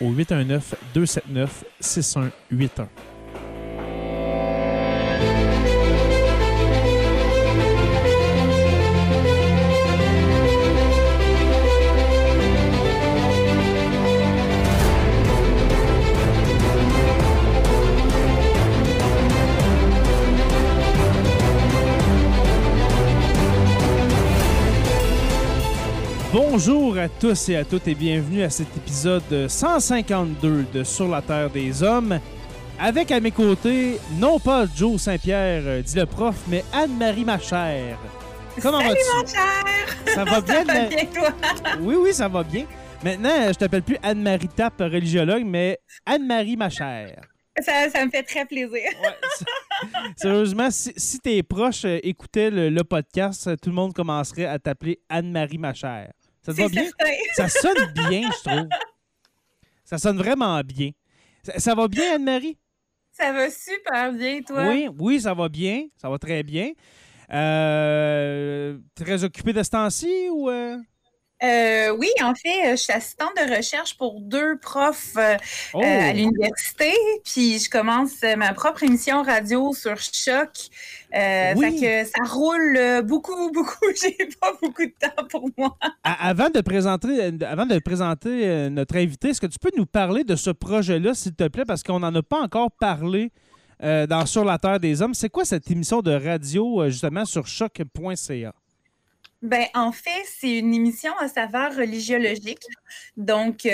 au 819-279-6181. Bonjour à tous et à toutes et bienvenue à cet épisode 152 de Sur la Terre des Hommes. Avec à mes côtés, non pas Joe Saint-Pierre, dit le prof, mais Anne-Marie, ma chère. Comment vas-tu? Salut, ma chère! Ça va bien? Ça va bien, toi? Oui, ça va bien. Maintenant, je t'appelle plus Anne-Marie Tape, religiologue, mais Anne-Marie, ma chère. Ça me fait très plaisir. Ouais, sérieusement, si tes proches écoutaient le podcast, tout le monde commencerait à t'appeler Anne-Marie, ma chère. Ça te va bien? Ça sonne bien, je trouve. Ça sonne vraiment bien. Ça va bien, Anne-Marie? Ça va super bien, toi? Oui, ça va bien. Ça va très bien. Très occupée de ce temps-ci ou... oui, en fait, je suis assistante de recherche pour 2 profs à l'université, puis je commence ma propre émission radio sur CHOQ. Fait que ça roule beaucoup. J'ai pas beaucoup de temps pour moi. Avant de présenter notre invité, est-ce que tu peux nous parler de ce projet-là, s'il te plaît, parce qu'on n'en a pas encore parlé dans Sur la Terre des Hommes. C'est quoi cette émission de radio, justement, sur choc.ca? Ben, en fait, c'est une émission à saveur religiologique. Donc,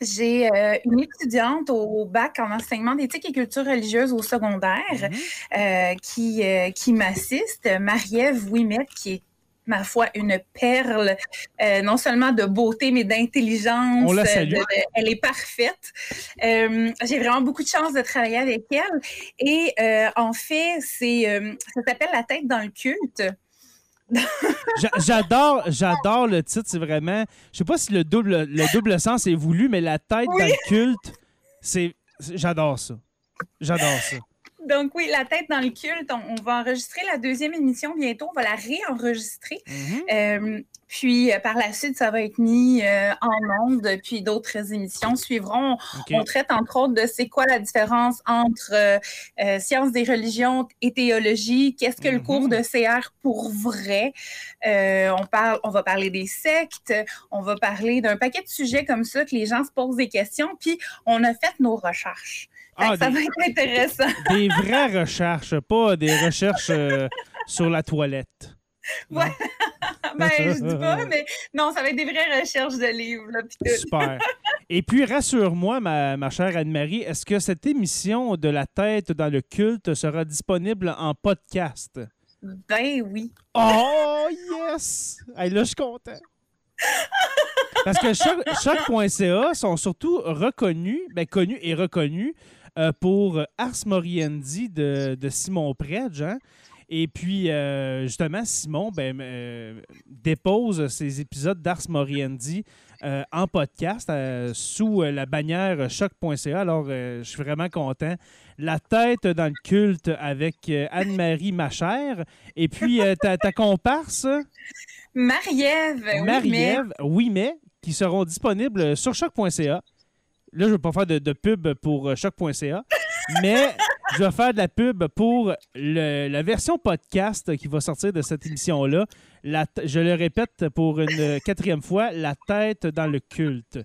j'ai une étudiante au bac en enseignement d'éthique et culture religieuse au secondaire qui m'assiste, Marie-Ève Ouimet, qui est, ma foi, une perle, non seulement de beauté, mais d'intelligence. On la salue. Elle est parfaite. J'ai vraiment beaucoup de chance de travailler avec elle. Et en fait, ça s'appelle « La tête dans le culte ». J'adore le titre, c'est vraiment... Je sais pas si le double sens est voulu, mais la tête dans le culte, j'adore ça. Donc oui, la tête dans le culte, on va enregistrer la 2e émission bientôt, on va la réenregistrer. Mm-hmm. Puis par la suite, ça va être mis en ondes, puis d'autres émissions suivront. Okay. On traite entre autres de c'est quoi la différence entre sciences des religions et théologie, qu'est-ce que le cours de CR pour vrai. On va parler des sectes, on va parler d'un paquet de sujets comme ça que les gens se posent des questions, puis on a fait nos recherches. Ça va être intéressant. Des vraies recherches, pas des recherches sur la toilette. Ouais. Je dis pas, mais non, ça va être des vraies recherches de livres. Là, super. Et puis, rassure-moi, ma chère Anne-Marie, est-ce que cette émission de La tête dans le culte sera disponible en podcast? Ben oui. Oh, yes! Hey, là, je suis content. Parce que choc.ca sont surtout connus pour Ars Moriendi de Simon Predge, hein? Et puis, justement, Simon dépose ses épisodes d'Ars Moriendi en podcast sous la bannière choc.ca. Alors, je suis vraiment content. La tête dans le culte avec Anne-Marie, ma chère. Et puis, ta comparse... Marie-Ève. Marie-Ève Ouimet, qui seront disponibles sur choc.ca. Là, je ne veux pas faire de pub pour choc.ca, mais je vais faire de la pub pour la version podcast qui va sortir de cette émission-là. Je le répète pour une 4e fois, La tête dans le culte.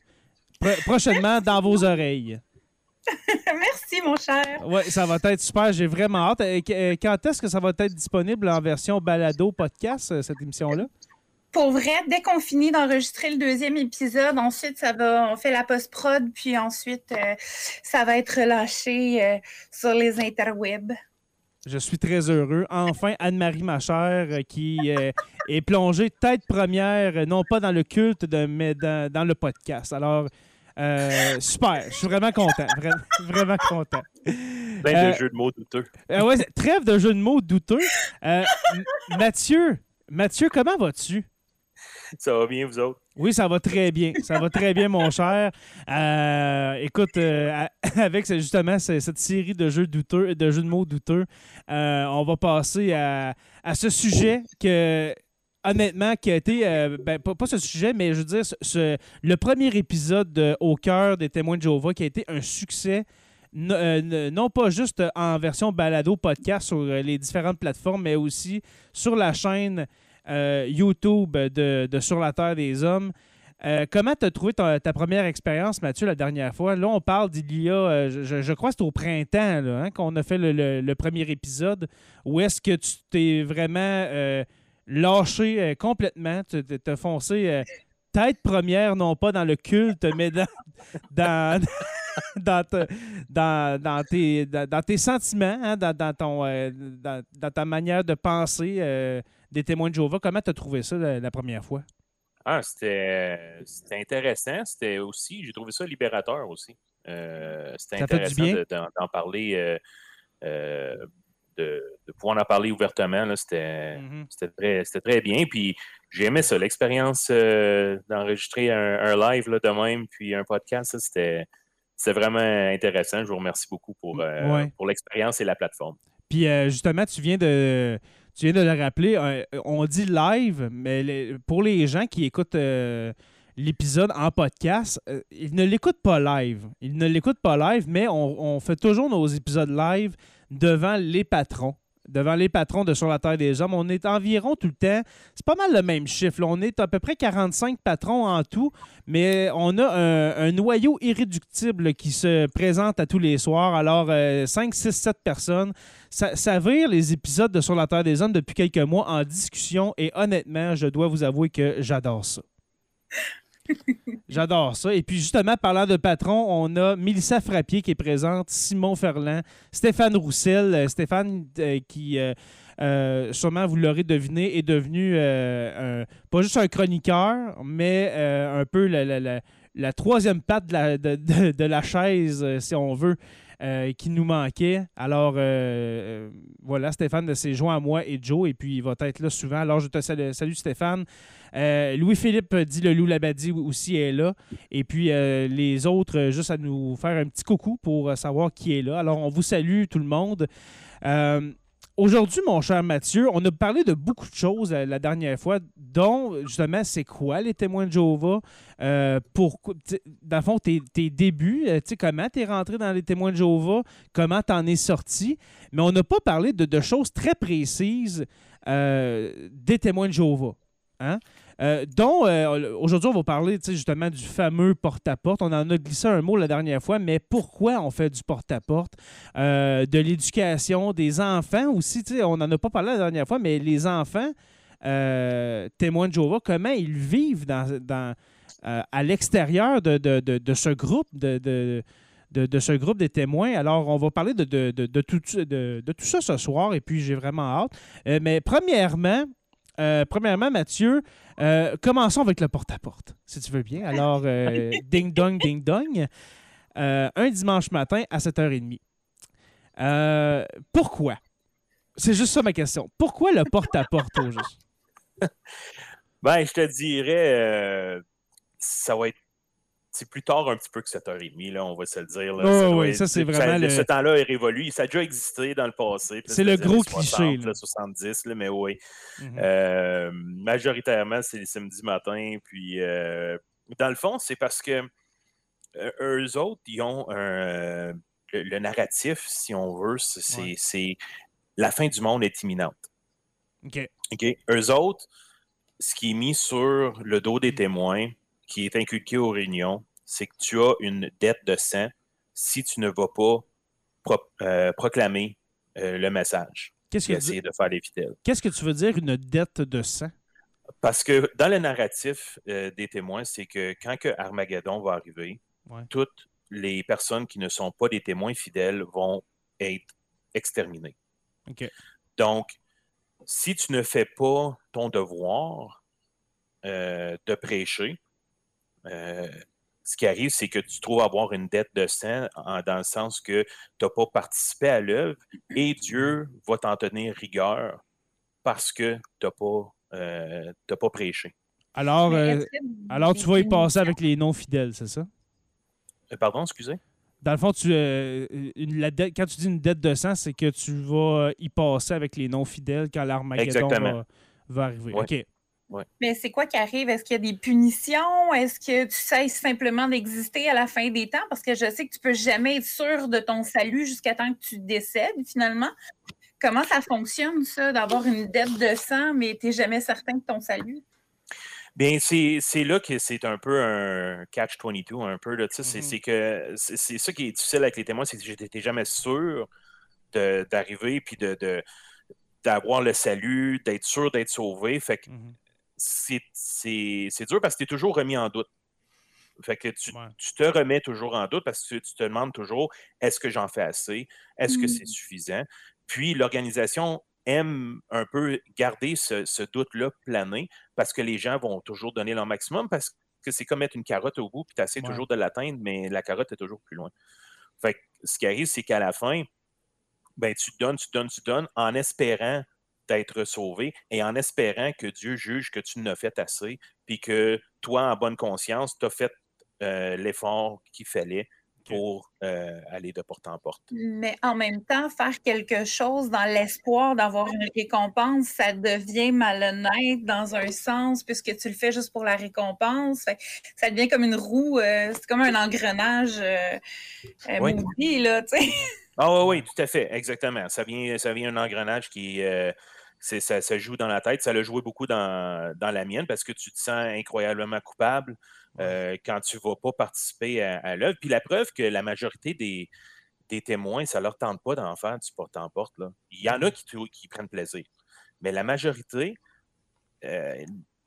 Prochainement, dans vos oreilles. Merci, mon cher. Oui, ça va être super. J'ai vraiment hâte. Quand est-ce que ça va être disponible en version balado podcast, cette émission-là? Pour vrai, dès qu'on finit d'enregistrer le 2e épisode, ensuite, on fait la post-prod, puis ensuite, ça va être relâché sur les interwebs. Je suis très heureux. Enfin, Anne-Marie, ma chère, qui est plongée tête première, non pas dans le culte, mais dans le podcast. Alors, super, je suis vraiment content. Vraiment content. Plein de jeux de mots douteux. Ouais, trêve de jeux de mots douteux. Mathieu, comment vas-tu? Ça va bien, vous autres? Oui, ça va très bien. Ça va très bien, mon cher. Écoute, avec justement cette série de jeux douteux, de jeux de mots douteux, on va passer à ce sujet que, honnêtement, qui a été... pas ce sujet, mais je veux dire, le premier épisode de Au cœur des témoins de Jéhovah qui a été un succès. Non pas juste en version balado podcast sur les différentes plateformes, mais aussi sur la chaîne YouTube de Sur la Terre des Hommes. Comment t'as trouvé ta première expérience, Mathieu, la dernière fois? Là, on parle d'il y a, je crois que c'est au printemps là, hein, qu'on a fait le premier épisode. Où est-ce que tu t'es vraiment lâché complètement? Tu t'es foncé tête première, non pas dans le culte, mais dans tes sentiments, hein, dans ta manière de penser des témoins de Jéhovah. Comment tu as trouvé ça la première fois? Ah, c'était intéressant. C'était aussi, j'ai trouvé ça libérateur aussi. C'était intéressant d'en parler, de pouvoir en parler ouvertement. Là, c'était très bien. Puis j'ai aimé ça, l'expérience d'enregistrer un live là, de même, puis un podcast, ça, c'est vraiment intéressant. Je vous remercie beaucoup pour l'expérience et la plateforme. Puis justement, tu viens de le rappeler, on dit live, mais pour les gens qui écoutent l'épisode en podcast, ils ne l'écoutent pas live. Ils ne l'écoutent pas live, mais on fait toujours nos épisodes live devant les patrons. Devant les patrons de Sur la Terre des Hommes. On est environ tout le temps. C'est pas mal le même chiffre. Là, on est à peu près 45 patrons en tout, mais on a un noyau irréductible qui se présente à tous les soirs. Alors, 5, 6, 7 personnes s'avirent les épisodes de Sur la Terre des Hommes depuis quelques mois en discussion et honnêtement, je dois vous avouer que j'adore ça. J'adore ça. Et puis justement, parlant de patrons, on a Mélissa Frappier qui est présente, Simon Ferland, Stéphane Roussel. Stéphane qui, sûrement vous l'aurez deviné, est devenu pas juste un chroniqueur, mais un peu la 3e patte de la chaise, si on veut, qui nous manquait. Alors voilà, Stéphane s'est joint à moi et Joe, et puis il va être là souvent. Alors je te salue Stéphane. Louis-Philippe dit le loup Labadie aussi est là. Et puis les autres, juste à nous faire un petit coucou pour savoir qui est là. Alors on vous salue tout le monde. Aujourd'hui, mon cher Mathieu, on a parlé de beaucoup de choses la dernière fois, dont justement, c'est quoi les témoins de Jéhovah? Dans le fond, tes débuts, comment tu es rentré dans les témoins de Jéhovah? Comment tu en es sorti? Mais on n'a pas parlé de choses très précises des témoins de Jéhovah. Hein? Aujourd'hui, on va parler justement du fameux porte-à-porte. On en a glissé un mot la dernière fois, mais pourquoi on fait du porte-à-porte, de l'éducation, des enfants aussi. On n'en a pas parlé la dernière fois, mais les enfants témoins de Jéhovah, comment ils vivent à l'extérieur de ce groupe de ce groupe des témoins. Alors, on va parler de tout ça ce soir, et puis j'ai vraiment hâte. Mais premièrement, Mathieu, commençons avec le porte-à-porte, si tu veux bien. Alors, ding-dong, ding-dong, un dimanche matin à 7h30. Pourquoi? C'est juste ça ma question. Pourquoi le porte-à-porte au juste? Ben, je te dirais, ça va être... C'est plus tard un petit peu que 7h30, là, on va se le dire. Là. Oh, ça oui, être... ça, c'est vraiment... Ça, le... Ce temps-là est révolu. Ça a déjà existé dans le passé. C'est le gros 60, cliché. Là. 70, là, mais oui. Mm-hmm. Majoritairement, c'est les samedis matins. Puis, dans le fond, c'est parce que eux autres, ils ont un... le narratif, si on veut, c'est, ouais. c'est... La fin du monde est imminente. OK. OK. Eux autres, ce qui est mis sur le dos des témoins, qui est inculqué aux réunions, c'est que tu as une dette de sang si tu ne vas pas proclamer le message. Qu'est-ce que essayer de faire les fidèles. Qu'est-ce que tu veux dire, une dette de sang? Parce que dans le narratif des témoins, c'est que quand que Armageddon va arriver, ouais. toutes les personnes qui ne sont pas des témoins fidèles vont être exterminées. Okay. Donc, si tu ne fais pas ton devoir de prêcher, ce qui arrive, c'est que tu trouves avoir une dette de sang dans le sens que tu n'as pas participé à l'œuvre et Dieu va t'en tenir rigueur parce que tu n'as pas prêché. Alors, tu vas y passer avec les non-fidèles, c'est ça? Pardon, excusez? Dans le fond, quand tu dis une dette de sang, c'est que tu vas y passer avec les non-fidèles quand l'Armageddon va arriver. Ouais. OK. Ouais. Mais c'est quoi qui arrive? Est-ce qu'il y a des punitions? Est-ce que tu cesses simplement d'exister à la fin des temps? Parce que je sais que tu ne peux jamais être sûr de ton salut jusqu'à temps que tu décèdes, finalement. Comment ça fonctionne, ça, d'avoir une dette de sang, mais tu n'es jamais certain de ton salut? Bien, c'est là que c'est un peu un catch-22, un peu. Là, c'est ça qui est difficile avec les témoins, c'est que tu n'étais jamais sûr d'arriver puis d'avoir le salut, d'être sûr d'être sauvé. Fait que c'est dur parce que tu es toujours remis en doute. Fait que tu te remets toujours en doute parce que tu te demandes toujours est-ce que j'en fais assez? Est-ce que c'est suffisant? Puis l'organisation aime un peu garder ce doute-là plané parce que les gens vont toujours donner leur maximum parce que c'est comme mettre une carotte au bout puis tu essaies toujours de l'atteindre, mais la carotte est toujours plus loin. Fait que ce qui arrive, c'est qu'à la fin, ben, tu donnes en espérant d'être sauvé et en espérant que Dieu juge que tu n'as fait assez puis que toi, en bonne conscience, tu as fait l'effort qu'il fallait pour aller de porte en porte. Mais en même temps, faire quelque chose dans l'espoir d'avoir une récompense, ça devient malhonnête dans un sens puisque tu le fais juste pour la récompense. Fait, ça devient comme une roue, c'est comme un engrenage maudit, là, tu sais. Ah oui, tout à fait, exactement. Ça vient un engrenage qui... Ça joue dans la tête. Ça l'a joué beaucoup dans la mienne parce que tu te sens incroyablement coupable quand tu ne vas pas participer à l'œuvre. Puis la preuve que la majorité des témoins, ça ne leur tente pas d'en faire du porte-en-porte. Là. Il y en a qui prennent plaisir. Mais la majorité,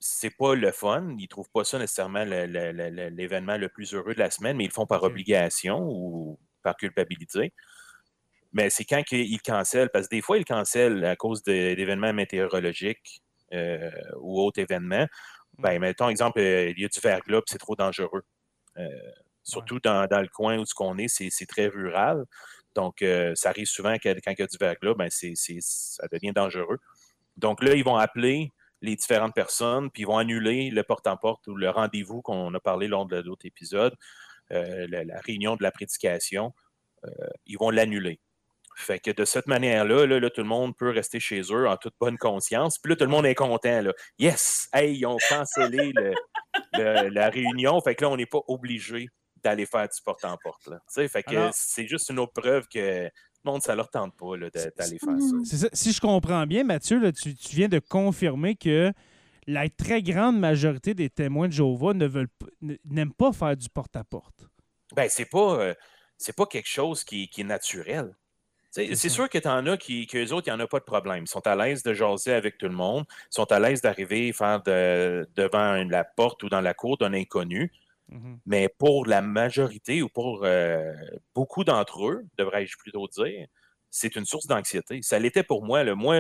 c'est pas le fun. Ils ne trouvent pas ça nécessairement l'événement le plus heureux de la semaine, mais ils le font par obligation ou par culpabilité. Mais c'est quand ils cancellent, parce que des fois, ils cancellent à cause d'événements météorologiques ou autres événements. Ben, mettons, exemple, il y a du verglas, puis c'est trop dangereux. Surtout dans le coin où on est, c'est très rural. Donc, ça arrive souvent que quand il y a du verglas, ben, ça devient dangereux. Donc là, ils vont appeler les différentes personnes, puis ils vont annuler le porte-en-porte ou le rendez-vous qu'on a parlé lors de l'autre épisode, la réunion de la prédication. Ils vont l'annuler. Fait que de cette manière-là, tout le monde peut rester chez eux en toute bonne conscience. Puis là, tout le monde est content. Là. Yes! Hey, ils ont cancellé la réunion. Fait que là, on n'est pas obligé d'aller faire du porte-en-porte. Là. Fait que c'est juste une autre preuve que tout le monde, ça ne leur tente pas d'aller faire ça. C'est ça. Si je comprends bien, Mathieu, là, tu viens de confirmer que la très grande majorité des témoins de Jéhovah n'aiment pas faire du porte-à-porte. Bien, c'est pas quelque chose qui est naturel. C'est sûr que t'en as qu'eux autres, il n'y en a pas de problème. Ils sont à l'aise de jaser avec tout le monde. Ils sont à l'aise d'arriver faire devant la porte ou dans la cour d'un inconnu. Mm-hmm. Mais pour la majorité ou pour beaucoup d'entre eux, devrais-je plutôt dire, c'est une source d'anxiété. Ça l'était pour moi. Là. Moi,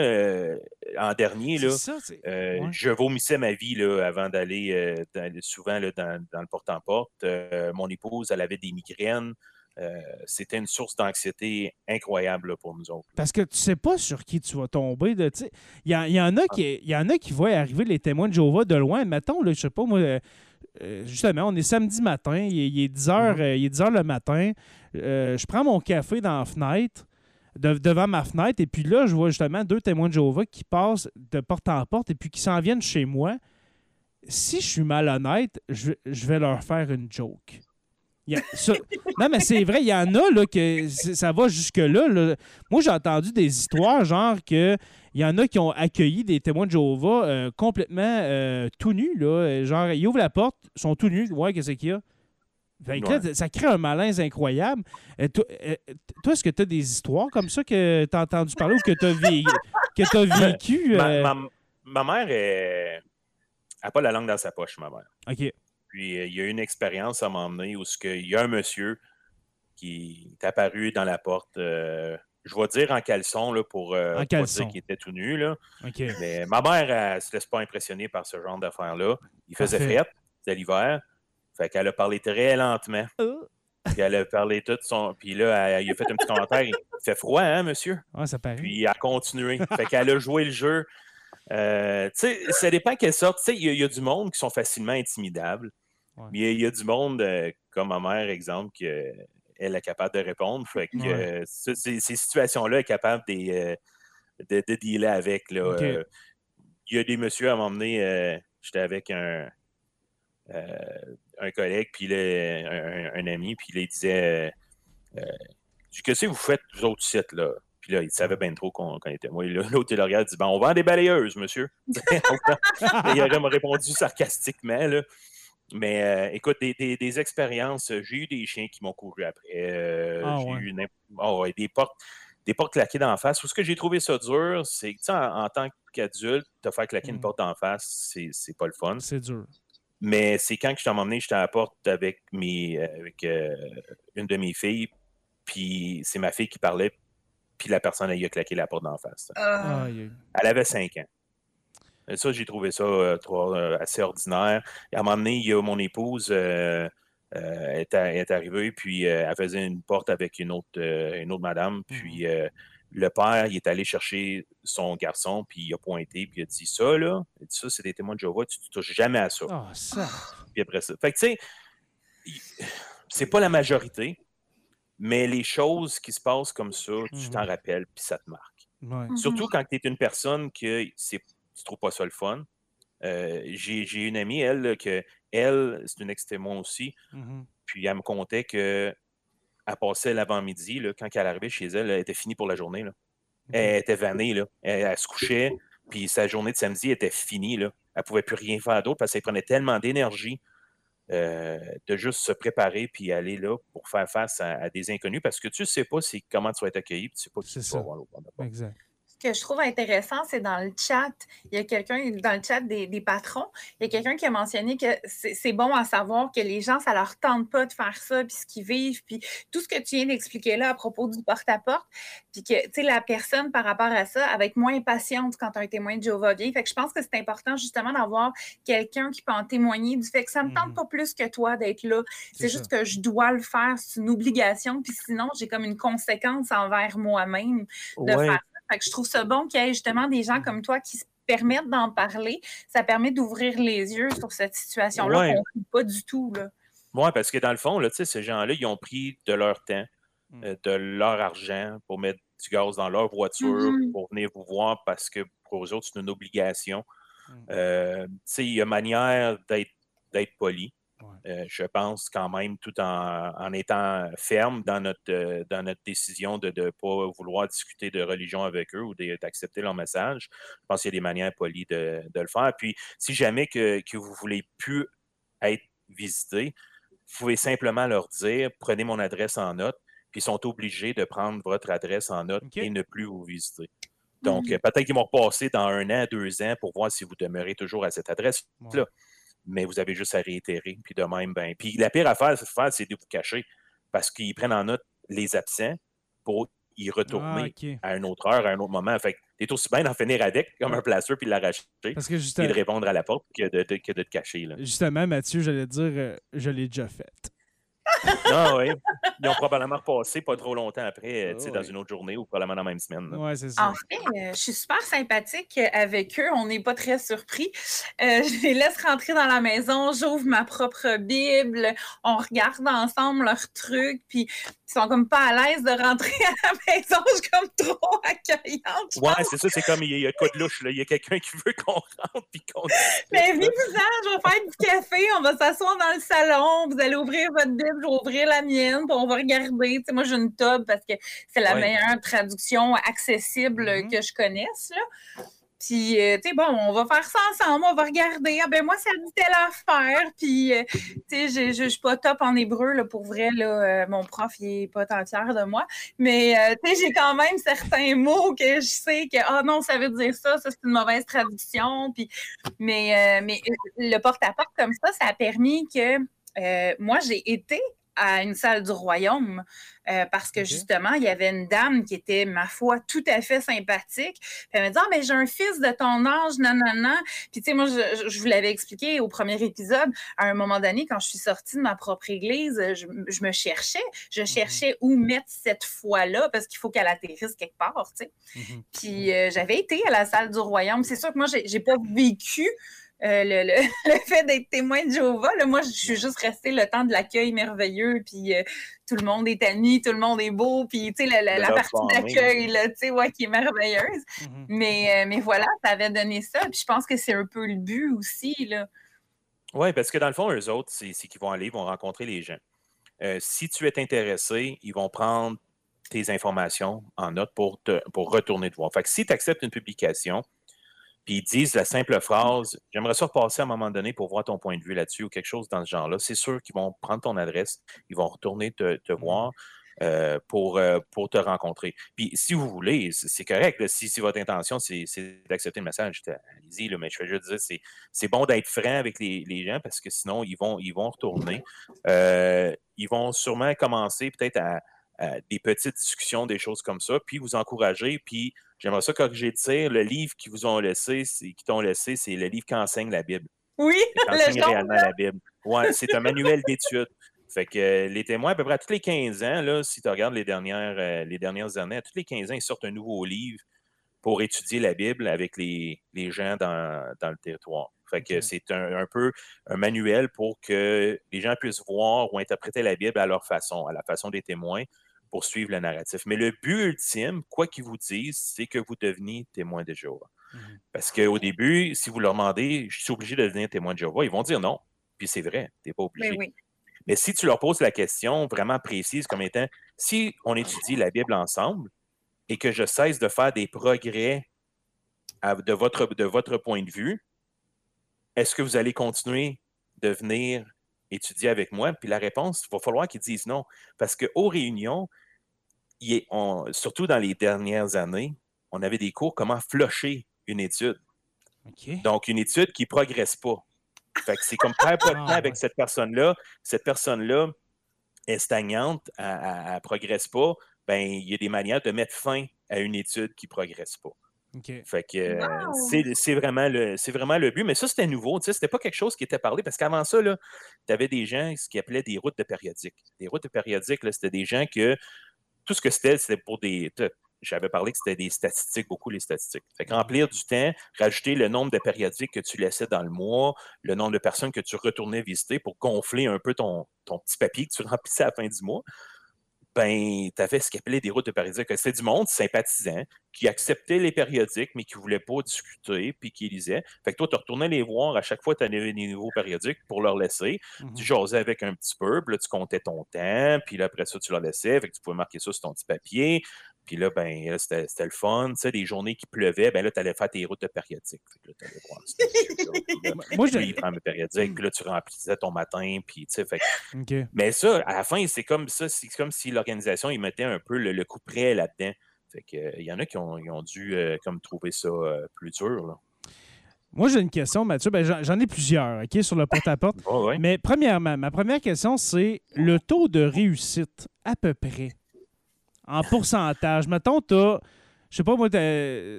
en dernier, là, je vomissais ma vie là, avant d'aller souvent là, dans le porte-en-porte. Mon épouse, elle avait des migraines. C'était une source d'anxiété incroyable là, pour nous autres. Là. Parce que tu ne sais pas sur qui tu vas tomber. Il y en a qui voient arriver les témoins de Jéhovah de loin. Mettons, je ne sais pas, moi, Justement, on est samedi matin, il est 10h le matin. Je prends mon café dans la fenêtre, devant ma fenêtre, et puis là, je vois justement deux témoins de Jéhovah qui passent de porte en porte et puis qui s'en viennent chez moi. Si je suis malhonnête, je vais leur faire une joke. Non, mais c'est vrai, il y en a là, que ça va jusque-là. Là. Moi, j'ai entendu des histoires genre que il y en a qui ont accueilli des témoins de Jéhovah complètement tout nus. Là. Genre, ils ouvrent la porte, ils sont tout nus. Ouais, qu'est-ce qu'il y a? Ben, ouais. Là, ça crée un malaise incroyable. Toi, est-ce que tu as des histoires comme ça que tu as entendu parler ou que tu as vécu? Ma mère, elle n'a pas la langue dans sa poche, ma mère. OK. Puis, il y a eu une expérience à m'emmener où il y a un monsieur qui est apparu dans la porte, je vais dire en caleçon, là, pour caleçon. Dire qu'il était tout nu. Là. Okay. Mais ma mère, elle ne se laisse pas impressionner par ce genre d'affaires-là. Il faisait frette, c'était l'hiver. Fait qu'elle a parlé très lentement. Puis, elle a parlé tout son... Puis là, elle a fait un petit commentaire. Il fait froid, hein, monsieur? Ouais, ça paraît. Puis, elle a continué. Fait qu'elle a joué le jeu. Ça dépend quelle sorte. Il y a du monde qui sont facilement intimidables. Ouais. Mais il y a du monde, comme ma mère, exemple, qu'elle est capable de répondre. Fait que ces situations-là, elle est capable de dealer avec. Là. Okay. Y a des messieurs à m'emmener. J'étais avec un collègue, puis un ami, puis il disait « Qu'est-ce que vous faites, vous autres sites, là? » Puis là, il savait bien trop qu'on était moi. L'autre, il regarde, il dit « Bon, on vend des balayeuses, monsieur. » Il aurait répondu sarcastiquement, là. Mais écoute, des expériences, j'ai eu des chiens qui m'ont couru après. Eu des portes claquées d'en face. Où ce que j'ai trouvé ça dur, c'est que en tant qu'adulte, te faire claquer une porte d'en face, c'est pas le fun. C'est dur. Mais c'est quand je m'emmenais, j'étais à la porte avec une de mes filles, puis c'est ma fille qui parlait, puis la personne, elle a claqué la porte d'en face. Elle avait 5 ans. Ça, j'ai trouvé ça assez ordinaire. Et à un moment donné, mon épouse est arrivée, puis elle faisait une porte avec une autre madame. Puis le père, il est allé chercher son garçon, puis il a pointé, puis il a dit « Ça, là, ça, c'est des témoins de Jéhovah, tu ne touches jamais à ça. » Ah, ça! Puis après ça. Fait que, tu sais, c'est pas la majorité, mais les choses qui se passent comme ça, tu t'en rappelles, puis ça te marque. Ouais. Surtout quand tu es une personne que c'est... Tu trouves pas ça le fun. J'ai une amie, elle, c'est une ex-témoin aussi. Mm-hmm. Puis elle me contait qu'elle passait l'avant-midi, là, quand elle arrivait chez elle était finie pour la journée. Là. Mm-hmm. Elle était vannée, là. Elle se couchait, puis sa journée de samedi était finie. Là. Elle ne pouvait plus rien faire d'autre parce qu'elle prenait tellement d'énergie de juste se préparer puis aller là pour faire face à des inconnus parce que tu ne sais pas comment tu vas être accueilli, puis tu ne sais pas qui tu vas avoir l'autre. Exact. Ce que je trouve intéressant, c'est dans le chat, il y a quelqu'un, dans le chat des patrons, il y a quelqu'un qui a mentionné que c'est bon à savoir que les gens, ça leur tente pas de faire ça, puis ce qu'ils vivent, puis tout ce que tu viens d'expliquer là à propos du porte-à-porte, puis que, tu sais, la personne par rapport à ça, elle va être moins patiente quand un témoin de Jéhovah vient. Fait que je pense que c'est important justement d'avoir quelqu'un qui peut en témoigner du fait que ça me tente pas plus que toi d'être là. C'est juste que je dois le faire, c'est une obligation, puis sinon, j'ai comme une conséquence envers moi-même de faire ça. Fait que je trouve ça bon qu'il y ait justement des gens comme toi qui se permettent d'en parler. Ça permet d'ouvrir les yeux sur cette situation-là qu'on ne fait pas du tout. Oui, parce que dans le fond, là, ces gens-là, ils ont pris de leur temps, de leur argent pour mettre du gaz dans leur voiture, pour venir vous voir parce que pour eux autres, c'est une obligation. Il y a manière d'être poli. Ouais. Je pense quand même, tout en étant ferme dans notre décision de ne pas vouloir discuter de religion avec eux ou d'accepter leur message, je pense qu'il y a des manières polies de le faire. Puis, si jamais que vous ne voulez plus être visité, vous pouvez simplement leur dire « Prenez mon adresse en note », puis ils sont obligés de prendre votre adresse en note et ne plus vous visiter. Donc, peut-être qu'ils vont repasser dans 1 an, 2 ans pour voir si vous demeurez toujours à cette adresse-là. Ouais. Mais vous avez juste à réitérer, puis de même, ben. Puis la pire affaire, c'est de vous cacher, parce qu'ils prennent en note les absents pour y retourner à une autre heure, à un autre moment. Fait que t'es aussi bien d'en finir avec, comme un placeur, puis de l'arracher, parce que justement, et de répondre à la porte que de te cacher. Là. Justement, Mathieu, j'allais dire, je l'ai déjà fait. Ah oui. Ils ont probablement repassé pas trop longtemps après, oh, dans une autre journée ou probablement dans la même semaine. Oui, c'est ça. En fait, je suis super sympathique avec eux. On n'est pas très surpris. Je les laisse rentrer dans la maison. J'ouvre ma propre Bible. On regarde ensemble leurs trucs. Puis, ils sont comme pas à l'aise de rentrer à la maison. Je suis comme trop accueillante. Oui, c'est ça. C'est comme il y a quoi de louche. Là. Il y a quelqu'un qui veut qu'on rentre. Puis qu'on... Mais venez-vous-en, je vais faire du café. On va s'asseoir dans le salon. Vous allez ouvrir votre Bible. Je vais ouvrir la mienne. Puis on va regarder. T'sais, moi, j'ai une tub parce que c'est la meilleure traduction accessible que je connaisse. Là. Puis, tu sais, bon, on va faire ça ensemble, on va regarder. Ah, ben moi, ça dit telle affaire. Puis, tu sais, je suis pas top en hébreu, là, pour vrai, là. Mon prof, il est pas tant fier de moi. Mais, tu sais, j'ai quand même certains mots que je sais que, ah non, ça veut dire ça, ça, c'est une mauvaise traduction. Puis, mais le porte-à-porte comme ça, ça a permis que, moi, j'ai été à une salle du royaume parce que justement, il y avait une dame qui était, ma foi, tout à fait sympathique. Puis elle me dit « Ah, ben j'ai un fils de ton âge, non. » Puis tu sais, moi, je vous l'avais expliqué au premier épisode, à un moment donné, quand je suis sortie de ma propre église, je me cherchais. Je cherchais où mettre cette foi-là parce qu'il faut qu'elle atterrisse quelque part, tu sais. Puis j'avais été à la salle du royaume. C'est sûr que moi, j'ai pas vécu le fait d'être témoin de Jéhovah, là, moi, je suis juste restée le temps de l'accueil merveilleux, puis tout le monde est ami, tout le monde est beau, puis tu sais, la partie d'accueil, là, tu sais, ouais, qui est merveilleuse. Mais voilà, ça avait donné ça, puis je pense que c'est un peu le but aussi, là. Oui, parce que dans le fond, eux autres, c'est qu'ils vont aller, ils vont rencontrer les gens. Si tu es intéressé, ils vont prendre tes informations en note pour retourner te voir. Fait que si tu acceptes une publication, puis ils disent la simple phrase « J'aimerais ça repasser à un moment donné pour voir ton point de vue là-dessus » ou quelque chose dans ce genre-là. C'est sûr qu'ils vont prendre ton adresse, ils vont retourner te voir pour te rencontrer. Puis si vous voulez, c'est correct. Là, si votre intention, c'est d'accepter le message, allez-y. Là, mais je veux juste dire, c'est bon d'être franc avec les gens parce que sinon, ils vont retourner. Ils vont sûrement commencer peut-être à des petites discussions, des choses comme ça, puis vous encourager, puis j'aimerais ça corriger le tir. Le livre qu'ils vous ont laissé, c'est le livre qui enseigne la Bible. Oui, qui enseigne réellement la Bible. Ouais, c'est un manuel d'études. Fait que les témoins, à peu près à tous les 15 ans, là, si tu regardes les dernières années, à tous les 15 ans, ils sortent un nouveau livre pour étudier la Bible avec les gens dans le territoire. Fait que c'est un peu un manuel pour que les gens puissent voir ou interpréter la Bible à leur façon, à la façon des témoins, pour suivre le narratif. Mais le but ultime, quoi qu'ils vous disent, c'est que vous deveniez témoin de Jéhovah. Parce qu'au début, si vous leur demandez « Je suis obligé de devenir témoin de Jéhovah », ils vont dire non. Puis c'est vrai, tu n'es pas obligé. Mais si tu leur poses la question vraiment précise comme étant « Si on étudie la Bible ensemble et que je cesse de faire des progrès de votre point de vue, est-ce que vous allez continuer de venir étudier avec moi? » Puis la réponse, il va falloir qu'ils disent non. Parce qu'aux réunions, surtout dans les dernières années, on avait des cours comment flusher une étude. Donc, une étude qui ne progresse pas. Fait que c'est comme perdre pas de temps avec cette personne-là. Cette personne-là est stagnante, elle ne progresse pas. Bien, il y a des manières de mettre fin à une étude qui ne progresse pas. Fait que c'est vraiment le but. Mais ça, c'était nouveau. C'était pas quelque chose qui était parlé. Parce qu'avant ça, tu avais des gens, ce qu'ils appelaient des routes de périodiques. Des routes de périodiques, c'était des gens que tout ce que c'était pour des... J'avais parlé que c'était des statistiques, beaucoup les statistiques. Fait que remplir du temps, rajouter le nombre de périodiques que tu laissais dans le mois, le nombre de personnes que tu retournais visiter pour gonfler un peu ton petit papier que tu remplissais à la fin du mois. Ben, tu avais ce qu'ils appelaient des routes de périodiques. C'était du monde sympathisant qui acceptait les périodiques, mais qui ne voulait pas discuter, puis qui lisait. Fait que toi, tu retournais les voir à chaque fois que tu avais des nouveaux périodiques pour leur laisser. Tu jasais avec un petit peu, puis là, tu comptais ton temps, puis là, après ça, tu leur laissais. Fait que tu pouvais marquer ça sur ton petit papier. Puis là, ben, c'était le fun. Tu sais, des journées qui pleuvaient, ben là, tu allais faire tes routes de périodiques. Fait que là, tu allais voir ça. Moi, puis, prends mes périodiques, puis là, tu remplissais ton matin, puis tu sais, fait que... Mais ça, à la fin, c'est comme ça, c'est comme si l'organisation, ils mettaient un peu le coup près là-dedans. Fait que, il y en a qui ont dû comme trouver ça plus dur, là. Moi, j'ai une question, Mathieu. Ben, j'en ai plusieurs, OK, sur le porte-à-porte. Mais premièrement, ma première question, c'est le taux de réussite, à peu près. En pourcentage, mettons, je sais pas moi,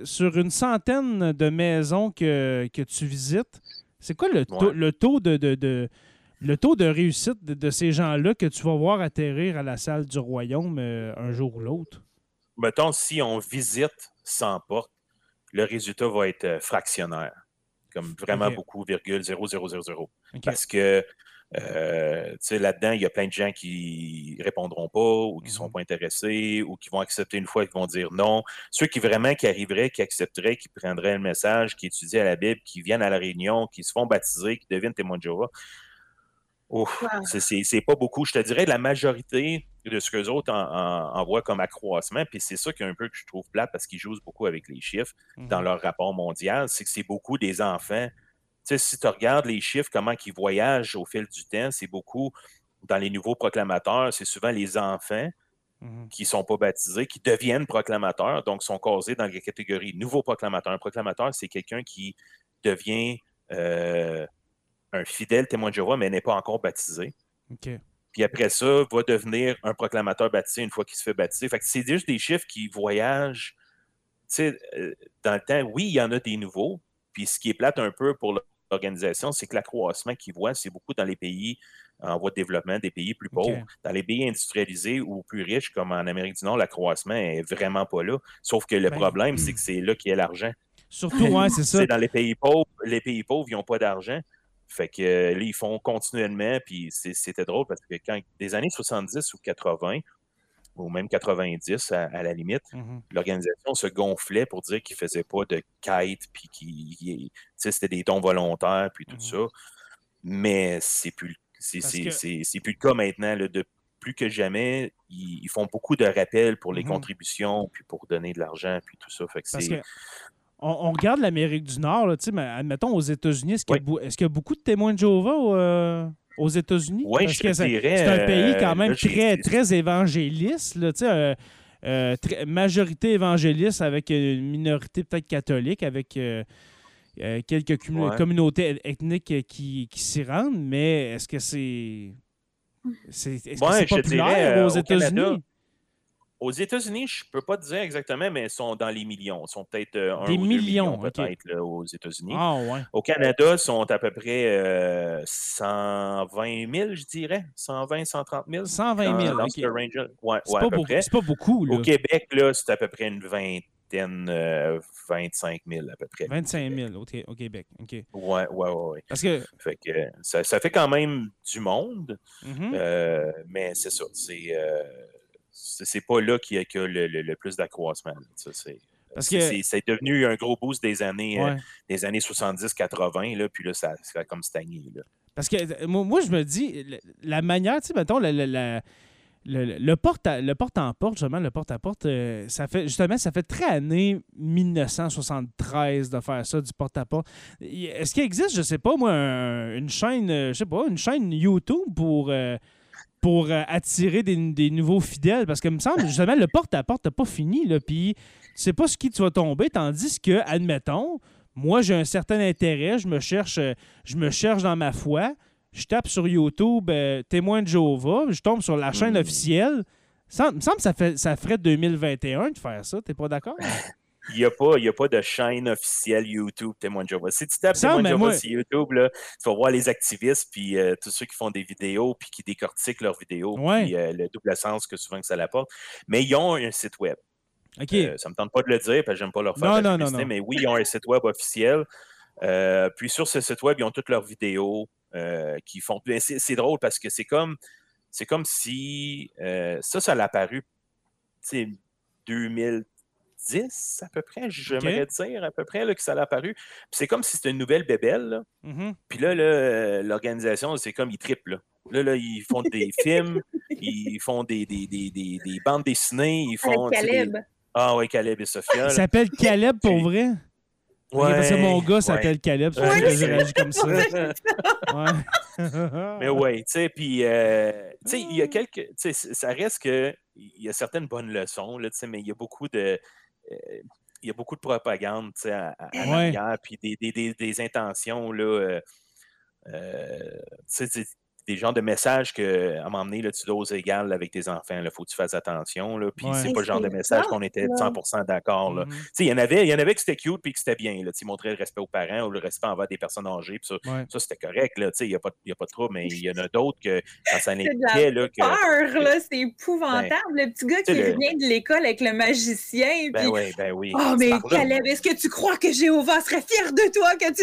sur une centaine de maisons que tu visites, c'est quoi le taux de le taux de réussite de ces gens-là que tu vas voir atterrir à la salle du royaume un jour ou l'autre? Mettons, si on visite 100 portes, le résultat va être fractionnaire, comme vraiment beaucoup, 0,0000. Okay. Parce que tu sais, là-dedans, il y a plein de gens qui répondront pas ou qui ne seront pas intéressés ou qui vont accepter une fois et qui vont dire non. Ceux qui vraiment qui arriveraient, qui accepteraient, qui prendraient le message, qui étudient la Bible, qui viennent à la réunion, qui se font baptiser, qui deviennent témoins de Jéhovah, ouf, c'est pas beaucoup. Je te dirais la majorité de ce qu'eux autres en voient comme accroissement, puis c'est ça qui est un peu que je trouve plate parce qu'ils jouent beaucoup avec les chiffres dans leur rapport mondial, c'est que c'est beaucoup des enfants. Tu sais, si tu regardes les chiffres, comment ils voyagent au fil du temps, c'est beaucoup, dans les nouveaux proclamateurs, c'est souvent les enfants qui ne sont pas baptisés, qui deviennent proclamateurs, donc sont casés dans la catégorie nouveaux proclamateurs. Un proclamateur, c'est quelqu'un qui devient un fidèle témoin de Jéhovah, mais n'est pas encore baptisé. Okay. Puis après ça, va devenir un proclamateur baptisé une fois qu'il se fait baptiser. Fait que c'est juste des chiffres qui voyagent. Tu sais, dans le temps, oui, il y en a des nouveaux, puis ce qui est plate un peu pour l'organisation, c'est que l'accroissement qu'ils voient, c'est beaucoup dans les pays en voie de développement, des pays plus pauvres. Okay. Dans les pays industrialisés ou plus riches, comme en Amérique du Nord, l'accroissement n'est vraiment pas là. Sauf que le problème, c'est que c'est là qu'il y a l'argent. Surtout, ouais, c'est ça. C'est dans les pays pauvres, ils n'ont pas d'argent. Fait que là, ils font continuellement, puis c'était drôle parce que quand des années 70 ou 80, ou même 90 à la limite, l'organisation se gonflait pour dire qu'ils ne faisaient pas de quête, puis qu'ils, c'était des dons volontaires, puis tout ça. Mais c'est plus le cas maintenant. Là, de plus que jamais, ils font beaucoup de rappels pour les contributions, puis pour donner de l'argent, puis tout ça. Fait que on regarde l'Amérique du Nord, là, mais admettons aux États-Unis, est-ce qu'il y a beaucoup de témoins de Jéhovah aux États-Unis? Oui, je te dirais. C'est un pays quand même très, très évangéliste, là, majorité évangéliste avec une minorité peut-être catholique, avec quelques communautés ethniques qui s'y rendent, mais est-ce que c'est populaire aux États-Unis? Aux États-Unis, je ne peux pas te dire exactement, mais ils sont dans les millions. Ils sont peut-être 1 ou 2 millions peut-être là, aux États-Unis. Ah, ouais. Au Canada, ils sont à peu près 120 000, je dirais. 120, 130 000. 120 000, OK. C'est pas beaucoup, là. Au Québec, là, c'est à peu près une vingtaine, 25 000 à peu près. 25 000 au Québec, OK. Oui. Parce que... Fait que ça fait quand même du monde, mais c'est ça, c'est... c'est pas là qu'il y a que le plus d'accroissement. Ça, c'est devenu un gros boost des années 70-80, là, puis là, ça a comme stagné. Là. Parce que moi, je me dis, la manière, tu sais, mettons, le porte-en-porte, justement, le porte-à-porte, ça fait très année 1973 de faire ça, du porte-à-porte. Est-ce qu'il existe, je sais pas, moi, une chaîne YouTube pour attirer des nouveaux fidèles. Parce que, il me semble, justement, le porte-à-porte, t'as pas fini, là, puis tu sais pas sur qui tu vas tomber, tandis que, admettons, moi, j'ai un certain intérêt, je me cherche dans ma foi, je tape sur YouTube Témoin de Jéhovah, je tombe sur la chaîne officielle. Il me semble que ça ferait 2021 de faire ça. T'es pas d'accord? Il n'y a pas de chaîne officielle YouTube Témoin de Jéhovah. Si tu tapes Témoin de Jéhovah sur YouTube, là, tu vas voir les activistes puis tous ceux qui font des vidéos puis qui décortiquent leurs vidéos puis le double sens que souvent que ça l'apporte. Mais ils ont un site web. Okay. Ça ne me tente pas de le dire parce que j'aime pas leur faire de la publicité, mais oui, ils ont un site web officiel. Puis sur ce site web, ils ont toutes leurs vidéos qui font... C'est drôle parce que c'est comme si... ça l'a apparu 2010 à peu près, j'aimerais dire à peu près là, que ça l'a apparu. Puis c'est comme si c'était une nouvelle bébelle. Là. Puis là, l'organisation, c'est comme ils trippent. Là, ils font des films, ils font des bandes dessinées, ils font... Avec Caleb. Ah oui, Caleb et Sophia. Il s'appelle Caleb pour vrai? Ouais, okay, parce que mon gars s'appelle Caleb, c'est pour ça que j'ai réagi comme ça. Mais oui, tu sais, puis il y a quelques... Ça reste que... Il y a certaines bonnes leçons, là, mais il y a beaucoup de... il y a beaucoup de propagande à l'arrière, puis des intentions là, des genres de messages que, à un moment donné, là, tu doses égal avec tes enfants. Il faut que tu fasses attention. Là, puis c'est pas le genre de message qu'on était 100% d'accord. Là. Il y en avait qui c'était cute puis que c'était bien. Ils montraient le respect aux parents ou le respect envers des personnes âgées. Puis ça, ça, c'était correct. Il n'y a pas de trouble, mais il y en a d'autres que quand ça l'impliquait... Là, c'est épouvantable. Ben, le petit gars qui revient de l'école avec le magicien. Ben oui, ben oui. Oh, mais Caleb, est-ce que tu crois que Jéhovah serait fier de toi quand tu...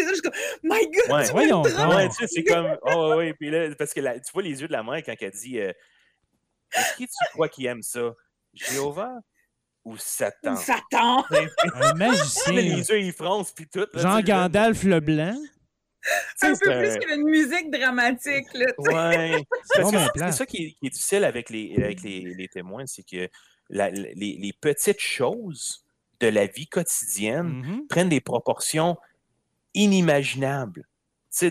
My God, tu veux le drame! Ouais, tu sais, c'est comme... Oh oui, puis là, parce que tu vois les yeux de la mère quand elle dit est-ce que tu crois qu'il aime ça? Jéhovah ou Satan? Satan! Un magicien. Les yeux, ils froncent, puis tout. Là, Jean Gandalf le Blanc. Un peu plus qu'une musique dramatique. Là, ouais. C'est ça qui est difficile avec les témoins, c'est que les petites choses de la vie quotidienne prennent des proportions inimaginables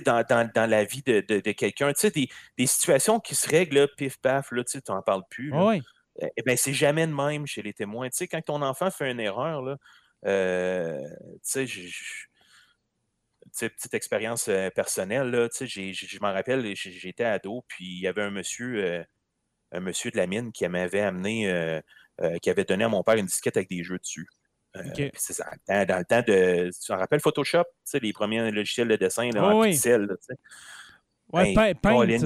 dans la vie de quelqu'un. Des situations qui se règlent, là, pif paf, là, tu n'en parles plus. Là. Oui. Eh bien, c'est jamais de même chez les témoins. T'sais, quand ton enfant fait une erreur, là, petite expérience personnelle, là, je m'en rappelle, j'étais ado, puis il y avait un monsieur de la mine qui m'avait amené, qui avait donné à mon père une disquette avec des jeux dessus. C'est ça, dans le temps de... Tu t'en rappelles Photoshop, les premiers logiciels de dessin là, en pixels. Oui, il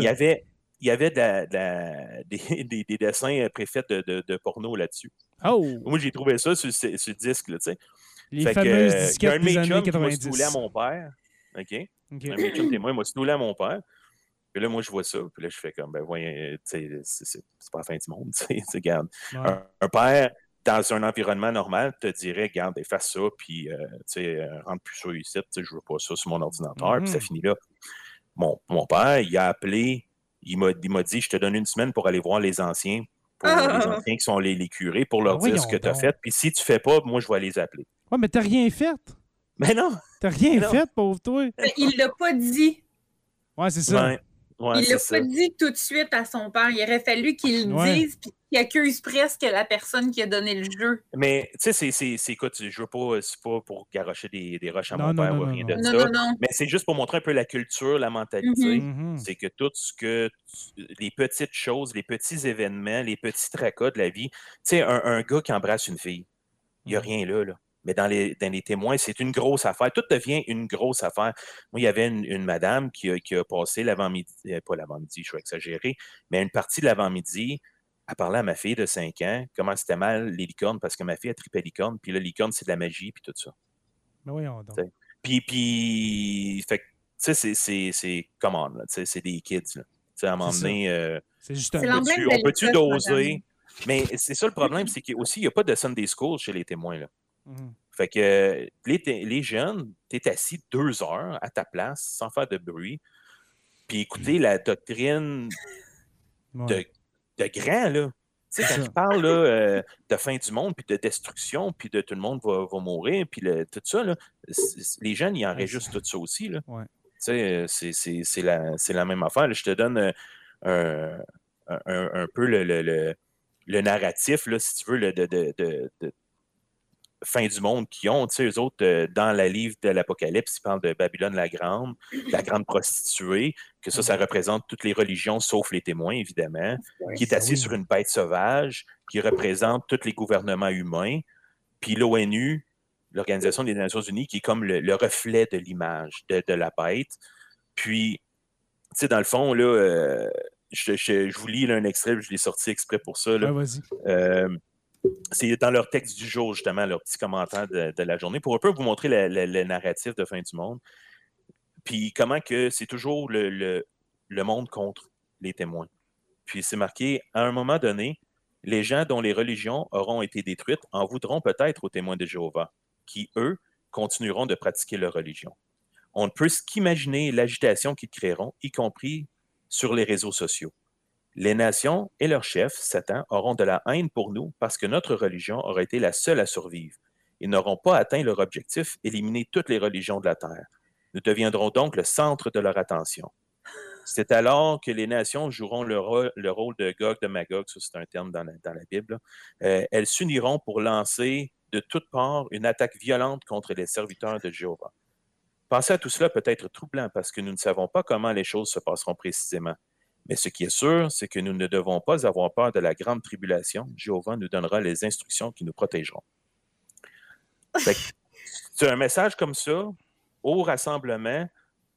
y avait... Il y avait des dessins préfaits de porno là-dessus. Oh. Moi, j'ai trouvé ça sur le disque, là, tu sais. Les fameuses disquettes des années 90. Il y a un mec-chum qui m'a stoulé à mon père. Un mec-chum témoin m'a stoulé à mon père. Puis là, moi, je vois ça. Puis là, je fais comme, ben, voyez, c'est pas la fin du monde, tu sais, regarde. Ouais. Un père, dans un environnement normal, te dirait, regarde, efface ça, puis, tu sais, rentre plus sur ici, tu sais, je veux pas ça sur mon ordinateur, puis ça finit là. Mon père, il a appelé... Il m'a dit, je te donne une semaine pour aller voir les anciens, les anciens qui sont les curés, pour leur dire ce que tu as fait. Puis si tu fais pas, moi, je vais les appeler. Ouais, mais t'as rien fait. Mais non. T'as rien fait, pauvre toi. Il l'a pas dit. Ouais, c'est ça. Ouais, il l'a pas dit tout de suite à son père. Il aurait fallu qu'il le dise, puis qu'il accuse presque la personne qui a donné le jeu. Mais, tu sais, écoute, je veux pas, c'est pas pour garrocher des roches à mon père ou rien de ça. Non. Mais c'est juste pour montrer un peu la culture, la mentalité. C'est que tout ce que... les petites choses, les petits événements, les petits tracas de la vie. Tu sais, un gars qui embrasse une fille, il n'y a rien là, là. Mais dans les témoins, c'est une grosse affaire. Tout devient une grosse affaire. Moi, il y avait une madame qui a passé l'avant-midi, pas l'avant-midi, je vais exagérer, mais une partie de l'avant-midi à parler à ma fille de 5 ans, comment c'était mal les licornes, parce que ma fille a trippé licorne, puis là, licorne, c'est de la magie, puis tout ça. Mais voyons donc. Puis, fait que, tu sais, c'est comment, là, tu sais, c'est des kids, là. Tu sais, à un moment donné, c'est juste un peu on peut-tu doser? Mais c'est ça le problème, c'est qu'aussi, il n'y a pas de Sunday school chez les témoins, là. Fait que les jeunes, t'es assis 2 heures à ta place sans faire de bruit, puis écouter la doctrine de grand, là. Tu sais, quand ils parlent de fin du monde, puis de destruction, puis de tout le monde va mourir, puis tout ça, là, les jeunes, ils enregistrent tout ça aussi, là. Ouais. Tu sais, c'est la même affaire. Là, je te donne un peu le narratif, là, si tu veux, de fin du monde qui ont, tu sais, eux autres, dans la livre de l'Apocalypse, ils parlent de Babylone la Grande, la grande prostituée, que ça représente toutes les religions, sauf les témoins, évidemment, qui est assis sur une bête sauvage, qui représente tous les gouvernements humains, puis l'ONU, l'Organisation des Nations Unies, qui est comme le reflet de l'image de la bête. Puis, tu sais, dans le fond, là, je vous lis là, un extrait, je l'ai sorti exprès pour ça. Là. Ouais, vas-y. C'est dans leur texte du jour, justement, leur petit commentaire de la journée, pour un peu vous montrer le narratif de fin du monde. Puis comment que c'est toujours le monde contre les témoins. Puis c'est marqué, à un moment donné, les gens dont les religions auront été détruites en voudront peut-être aux témoins de Jéhovah, qui, eux, continueront de pratiquer leur religion. On ne peut qu'imaginer l'agitation qu'ils créeront, y compris sur les réseaux sociaux. Les nations et leurs chefs, Satan, auront de la haine pour nous parce que notre religion aura été la seule à survivre. Ils n'auront pas atteint leur objectif, éliminer toutes les religions de la terre. Nous deviendrons donc le centre de leur attention. C'est alors que les nations joueront le rôle de Gog de Magog, ça c'est un terme dans la Bible. Elles s'uniront pour lancer de toutes parts une attaque violente contre les serviteurs de Jéhovah. Penser à tout cela peut être troublant parce que nous ne savons pas comment les choses se passeront précisément. Mais ce qui est sûr, c'est que nous ne devons pas avoir peur de la grande tribulation. Jéhovah nous donnera les instructions qui nous protégeront. C'est un message comme ça, au rassemblement,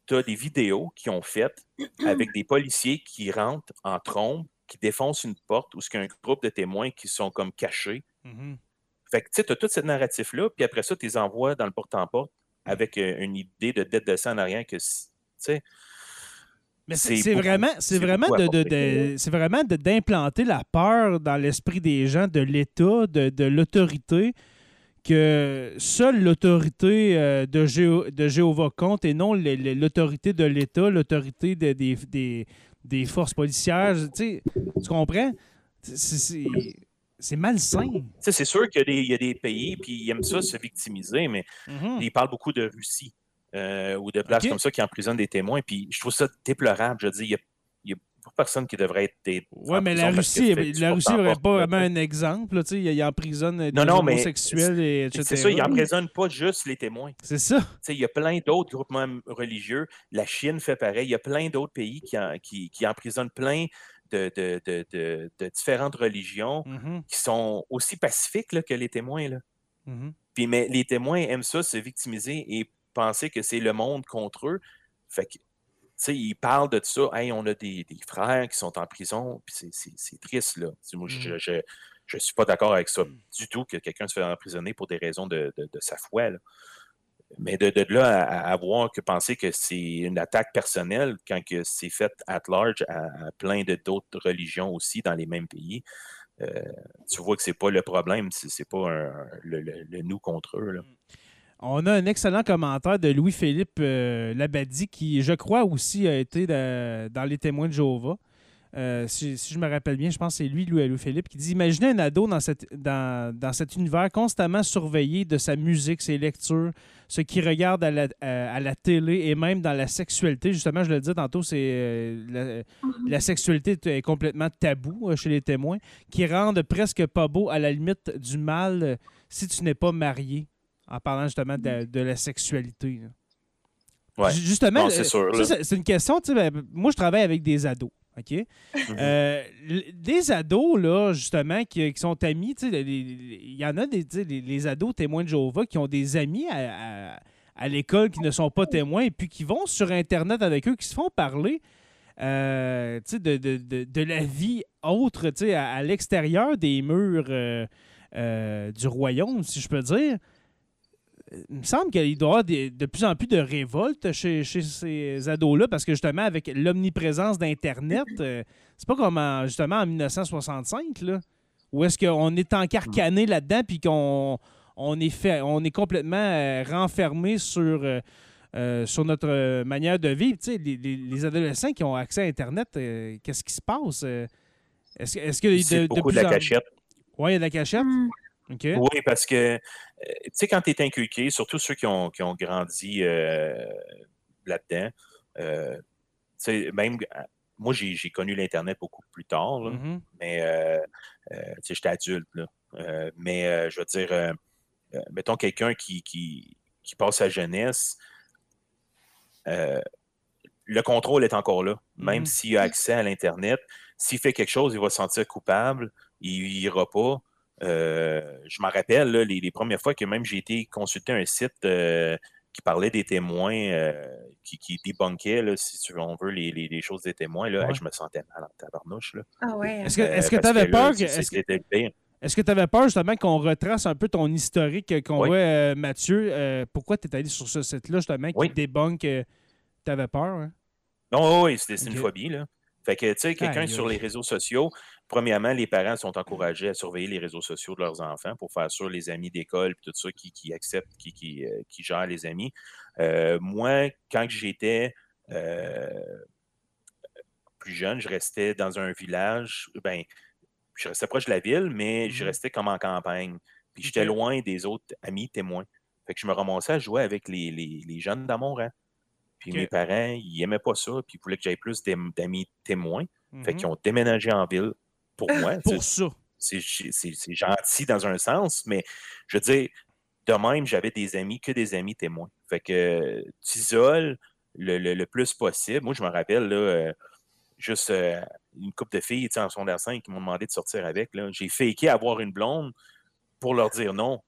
tu as des vidéos qui ont faites avec des policiers qui rentrent en trombe, qui défoncent une porte, ou ce qu'il y a un groupe de témoins qui sont comme cachés. Mm-hmm. Fait que tu sais, tu as tout ce narratif-là, puis après ça, tu les envoies dans le porte-en-porte avec une idée de dette de sang en arrière que, tu sais... Mais c'est vraiment d'implanter la peur dans l'esprit des gens, de l'État, de l'autorité, que seule l'autorité de Jéhovah compte et non l'autorité de l'État, l'autorité des forces policières. Tu comprends? C'est malsain. T'sais, c'est sûr qu'il y a des pays, puis ils aiment ça, se victimiser, mais ils parlent beaucoup de Russie. Ou de places comme ça qui emprisonnent des témoins. Puis je trouve ça déplorable. Je dis, il n'y a pas personne qui devrait être... Oui, mais la Russie n'aurait pas vraiment un exemple. Là, il emprisonne des homosexuels, etc. C'est ça, il emprisonne pas juste les témoins. C'est ça. Il y a plein d'autres groupements religieux. La Chine fait pareil. Il y a plein d'autres pays qui emprisonnent plein de différentes religions qui sont aussi pacifiques là, que les témoins. Là. Puis, mais les témoins aiment ça, se victimiser et penser que c'est le monde contre eux. Fait que, tu sais, ils parlent de ça. Hey, on a des frères qui sont en prison, puis c'est triste, là. Moi, je suis pas d'accord avec ça du tout, que quelqu'un se fait emprisonner pour des raisons de sa foi, là. Mais de là à avoir que penser que c'est une attaque personnelle quand que c'est fait at large à plein d'autres religions aussi dans les mêmes pays, tu vois que c'est pas le problème, c'est pas le nous contre eux, là. On a un excellent commentaire de Louis-Philippe Labadie qui, je crois, aussi a été dans les témoins de Jéhovah. Si je me rappelle bien, je pense que c'est lui, Louis-Philippe, qui dit « Imaginez un ado dans cet univers constamment surveillé de sa musique, ses lectures, ce qu'il regarde à la télé et même dans la sexualité. » Justement, je le disais tantôt, c'est la sexualité est complètement taboue chez les témoins, qui rendent presque pas beau à la limite du mal si tu n'es pas marié. En parlant justement de la sexualité. Ouais. Justement, non, c'est sûr, c'est une question, tu sais, moi je travaille avec des ados, OK? Des ados, là, justement, qui sont amis, tu sais, il y en a des, tu sais, les ados témoins de Jéhovah qui ont des amis à l'école qui ne sont pas témoins et puis qui vont sur Internet avec eux, qui se font parler tu sais, de la vie autre, tu sais, à l'extérieur des murs du royaume, si je peux dire. Il me semble qu'il doit y avoir de plus en plus de révoltes chez ces ados-là, parce que justement, avec l'omniprésence d'Internet, c'est pas comme en 1965, là, où est-ce qu'on est encarcané là-dedans puis qu'on est complètement renfermé sur notre manière de vivre. Tu sais, les adolescents qui ont accès à Internet, qu'est-ce qui se passe? Est-ce que c'est beaucoup de la cachette. Oui, il y a de la cachette. Okay. Oui, parce que, tu sais, quand tu es inculqué, surtout ceux qui ont grandi là-dedans, tu sais, même, moi, j'ai connu l'Internet beaucoup plus tard, là, mais, tu sais, j'étais adulte, là, mais, je veux dire, mettons quelqu'un qui passe sa jeunesse, le contrôle est encore là, même s'il a accès à l'Internet, s'il fait quelque chose, il va se sentir coupable, il n'ira pas. Je m'en rappelle, là, les premières fois que même j'ai été consulter un site qui parlait des témoins, qui débunkait, là, si on veut, les choses des témoins, là, ouais. Je me sentais mal en tabarnouche. Là. Ah ouais. Est-ce que tu avais peur? Est-ce que tu avais peur justement qu'on retrace un peu ton historique, qu'on voit, Mathieu? Pourquoi tu es allé sur ce site-là justement qui débunk? Tu avais peur? Hein? Non, oui, c'était une phobie, là. Fait que, tu sais, quelqu'un sur les réseaux sociaux, premièrement, les parents sont encouragés à surveiller les réseaux sociaux de leurs enfants pour faire sûr les amis d'école, puis tout ça, qui acceptent, qui gèrent les amis. Moi, quand j'étais plus jeune, je restais dans un village, ben, je restais proche de la ville, mais je restais comme en campagne. Puis j'étais loin des autres amis témoins. Fait que je me ramassais à jouer avec les jeunes dans mon rang. Puis mes parents, ils n'aimaient pas ça, puis ils voulaient que j'aille plus d'amis témoins. Fait qu'ils ont déménagé en ville pour moi. Pour ça. C'est gentil dans un sens, mais je veux dire, de même, j'avais des amis témoins. Fait que tu isoles le plus possible. Moi, je me rappelle, là, juste une couple de filles en secondaire 5 qui m'ont demandé de sortir avec. Là. J'ai faké avoir une blonde pour leur dire non.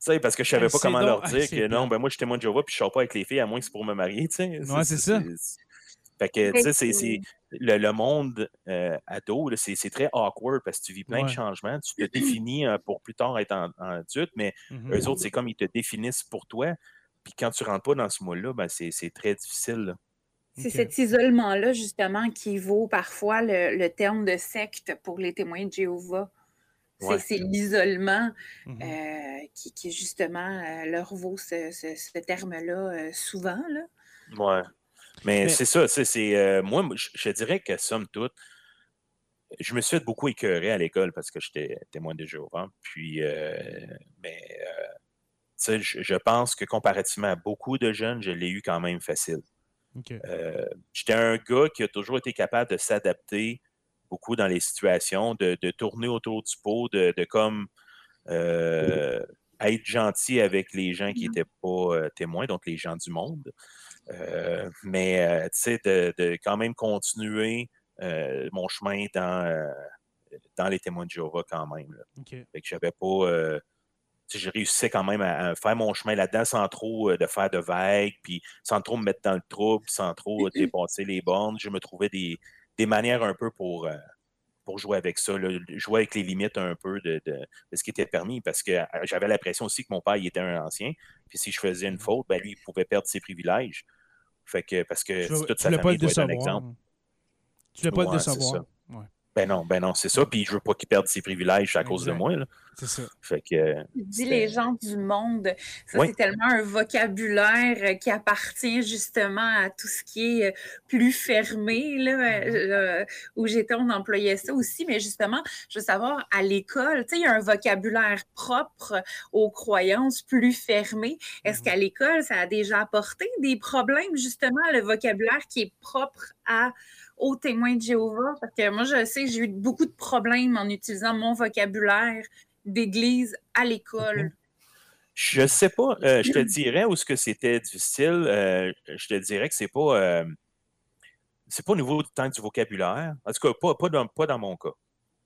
T'sais, parce que je savais pas comment leur dire que non, ben moi je suis témoin de Jéhovah puis je sors pas avec les filles à moins que c'est pour me marier. Ouais, c'est ça. Fait que, tu sais, c'est le monde ado, là, c'est très awkward parce que tu vis plein de changements. Tu te définis pour plus tard être en adulte, mais eux autres, c'est comme ils te définissent pour toi. Puis quand tu rentres pas dans ce moule-là, ben c'est très difficile. Là. C'est cet isolement-là, justement, qui vaut parfois le terme de secte pour les témoins de Jéhovah. C'est l'isolement qui, justement, leur vaut ce terme-là souvent. Là. Ouais. Mais c'est ça, moi, je dirais que somme toute, je me suis fait beaucoup écœurer à l'école parce que j'étais témoin de Jéhovah. Puis, je pense que comparativement à beaucoup de jeunes, je l'ai eu quand même facile. Okay. J'étais un gars qui a toujours été capable de s'adapter beaucoup dans les situations, de tourner autour du pot, de comme être gentil avec les gens qui n'étaient pas témoins, donc les gens du monde. Tu sais, de quand même continuer mon chemin dans les témoins de Jéhovah quand même. Là. Okay. Fait que j'avais pas... je réussissais quand même à faire mon chemin là-dedans sans trop de faire de vagues, puis sans trop me mettre dans le trouble, sans trop dépasser les bornes. Je me trouvais des manières un peu pour jouer avec ça, là, jouer avec les limites un peu de ce qui était permis, parce que j'avais l'impression aussi que mon père, il était un ancien, puis si je faisais une faute, ben lui, il pouvait perdre ses privilèges. Fait que, parce que toute sa famille doit être un exemple. Tu ne voulais pas le décevoir. Ben non, c'est ça. Puis je veux pas qu'ils perdent ses privilèges à cause de moi. Là. C'est ça. Fait que, tu dis les gens du monde. Ça, c'est tellement un vocabulaire qui appartient justement à tout ce qui est plus fermé. Là, où j'étais, on employait ça aussi. Mais justement, je veux savoir, à l'école, tu sais, il y a un vocabulaire propre aux croyances plus fermées. Est-ce qu'à l'école, ça a déjà apporté des problèmes, justement, le vocabulaire qui est propre aux témoins de Jéhovah, parce que moi, je sais, j'ai eu beaucoup de problèmes en utilisant mon vocabulaire d'église à l'école. Je sais pas. Je te dirais où ce que c'était difficile. Je te dirais que c'est pas au niveau tant du vocabulaire. En tout cas, pas dans mon cas.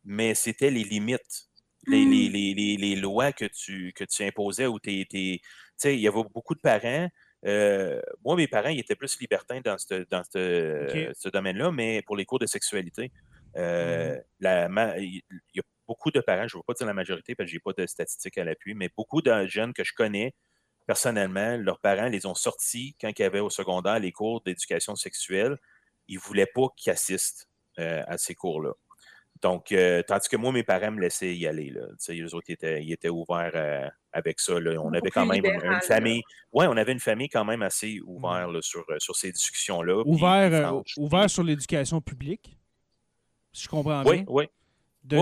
Mais c'était les limites, les lois que tu imposais ou tu sais, il y avait beaucoup de parents. Moi, mes parents, ils étaient plus libertins dans ce domaine-là, mais pour les cours de sexualité, il y a beaucoup de parents, je ne veux pas dire la majorité parce que je n'ai pas de statistiques à l'appui, mais beaucoup de jeunes que je connais personnellement, leurs parents les ont sortis quand ils avaient au secondaire les cours d'éducation sexuelle. Ils ne voulaient pas qu'ils assistent à ces cours-là. Donc, tandis que moi, mes parents me laissaient y aller. Là. Eux autres, ils étaient ouverts avec ça. Là. On avait quand même une famille. Oui, on avait une famille quand même assez ouverte là, sur ces discussions-là. Ouvert sur l'éducation publique, si je comprends bien. Oui. De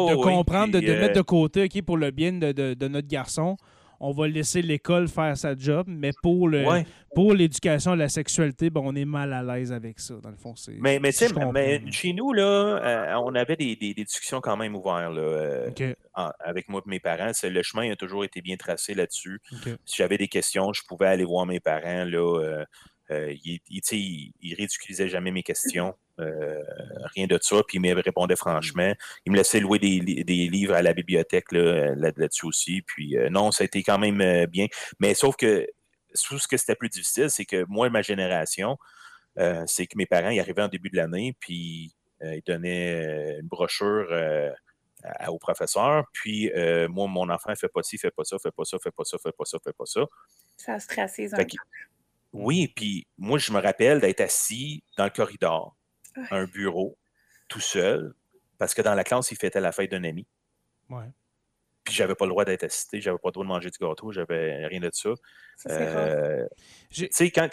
mettre de côté, OK, pour le bien de notre garçon, on va laisser l'école faire sa job, mais pour l'éducation à la sexualité, ben, on est mal à l'aise avec ça, dans le fond. Mais chez nous, là, on avait des discussions quand même ouvertes là, avec moi et mes parents. Le chemin a toujours été bien tracé là-dessus. Okay. Si j'avais des questions, je pouvais aller voir mes parents. Là, ils ridiculisaient jamais mes questions. Rien de ça, puis il me répondait franchement. Il me laissait louer des livres à la bibliothèque là-dessus aussi. Puis non, ça a été quand même bien. Mais sauf que tout ce que c'était plus difficile, c'est que moi, ma génération, c'est que mes parents, ils arrivaient en début de l'année, puis ils donnaient une brochure au professeur. Puis moi, mon enfant, fait pas ci, fait pas ça, fait pas ça, fait pas ça, fait pas ça, fait pas ça. Ça stressait un peu. Oui, puis moi, je me rappelle d'être assis dans le corridor. Un bureau, tout seul, parce que dans la classe, il fêtait la fête d'un ami. Ouais. Puis j'avais pas le droit d'être assisté, j'avais pas le droit de manger du gâteau, j'avais rien de ça. Tu sais, quand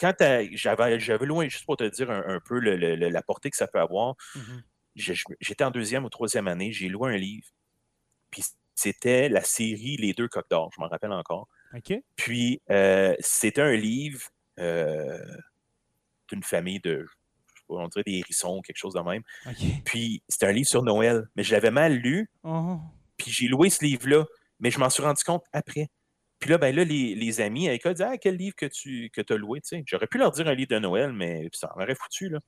j'avais loin, juste pour te dire un peu la portée que ça peut avoir, j'étais en 2e ou 3e année, j'ai loué un livre, puis c'était la série Les Deux Coqs d'Or, je m'en rappelle encore. Okay. Puis c'était un livre d'une famille de... on dirait des hérissons, quelque chose de même. Okay. Puis, c'était un livre sur Noël, mais je l'avais mal lu, puis j'ai loué ce livre-là, mais je m'en suis rendu compte après. Puis là, ben là, les amis à l'école disaient « Ah, quel livre que tu as loué? » J'aurais pu leur dire un livre de Noël, mais ça m'aurait foutu, là.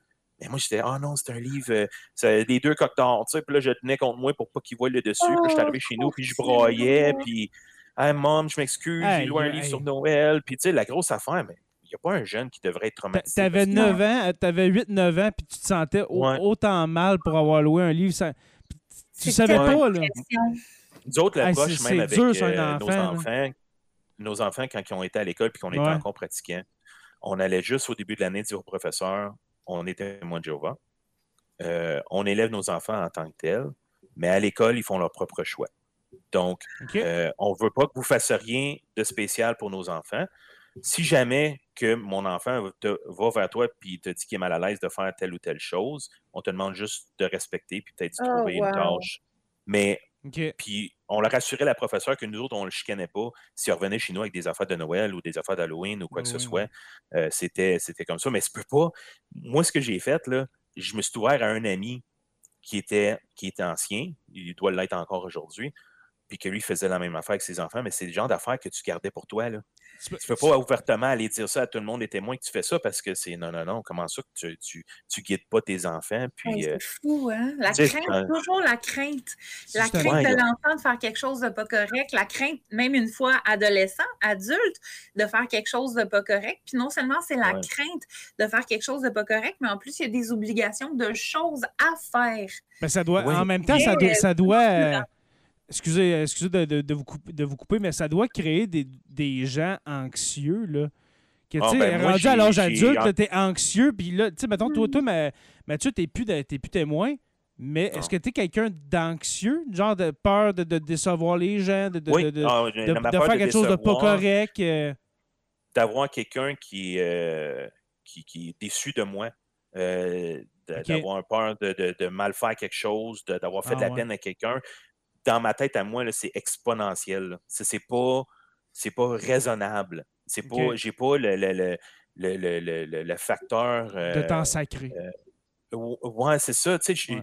Mais moi, j'étais, ah oh non, c'est un livre, c'est des deux coqs d'or, tu sais. Puis là, je tenais contre moi pour pas qu'ils voient le dessus. Puis là, je suis arrivé chez nous, puis je broyais, puis, hey, mom, je m'excuse, j'ai lu un livre sur Noël. Puis, tu sais, la grosse affaire, mais. Il n'y a pas un jeune qui devrait être traumatisé. Tu avais 9 ans, tu avais 8-9 ans, puis tu te sentais autant mal pour avoir loué un livre. Sans... Tu ne savais pas, là. Nous autres, l'approche, même avec nos enfants, quand ils ont été à l'école puis qu'on était encore pratiquants, on allait juste au début de l'année dire au professeur, on est témoin de Jéhovah. On élève nos enfants en tant que tels, mais à l'école, ils font leur propre choix. Donc, on ne veut pas que vous fassiez rien de spécial pour nos enfants. Si jamais que mon enfant va vers toi et te dit qu'il est mal à l'aise de faire telle ou telle chose, on te demande juste de respecter et peut-être de trouver une tâche. Mais puis on leur assurait la professeure que nous autres, on ne le chicanait pas. S'il revenait chez nous avec des affaires de Noël ou des affaires d'Halloween ou quoi que ce soit, c'était comme ça. Mais ça ne peut pas. Moi, ce que j'ai fait, là, je me suis ouvert à un ami qui était ancien. Il doit l'être encore aujourd'hui. Puis que lui faisait la même affaire avec ses enfants, mais c'est le genre d'affaires que tu gardais pour toi, là. Tu peux pas ouvertement aller dire ça à tout le monde, les témoins, que tu fais ça, parce que c'est non, comment ça que tu guides pas tes enfants, puis... Ouais, c'est fou, hein? La crainte, toujours la crainte. La crainte de l'enfant de faire quelque chose de pas correct, la crainte, même une fois adolescent, adulte, de faire quelque chose de pas correct, puis non seulement c'est la crainte de faire quelque chose de pas correct, mais en plus, il y a des obligations de choses à faire. Mais ça doit... En même temps, ça doit Excusez de vous couper, mais ça doit créer des gens anxieux, là. Que, rendu à l'âge adulte, t'es anxieux, puis là, tu sais, mettons, toi, Mathieu, t'es plus témoin, mais est-ce que t'es quelqu'un d'anxieux, genre de peur de décevoir les gens, de faire quelque chose de pas correct? D'avoir quelqu'un qui est déçu de moi, d'avoir peur de mal faire quelque chose, d'avoir fait de la peine à quelqu'un. Dans ma tête à moi, là, c'est exponentiel. Là. C'est pas raisonnable. C'est pas, j'ai pas le facteur... de temps sacré. Ouais, c'est ça. Tu sais,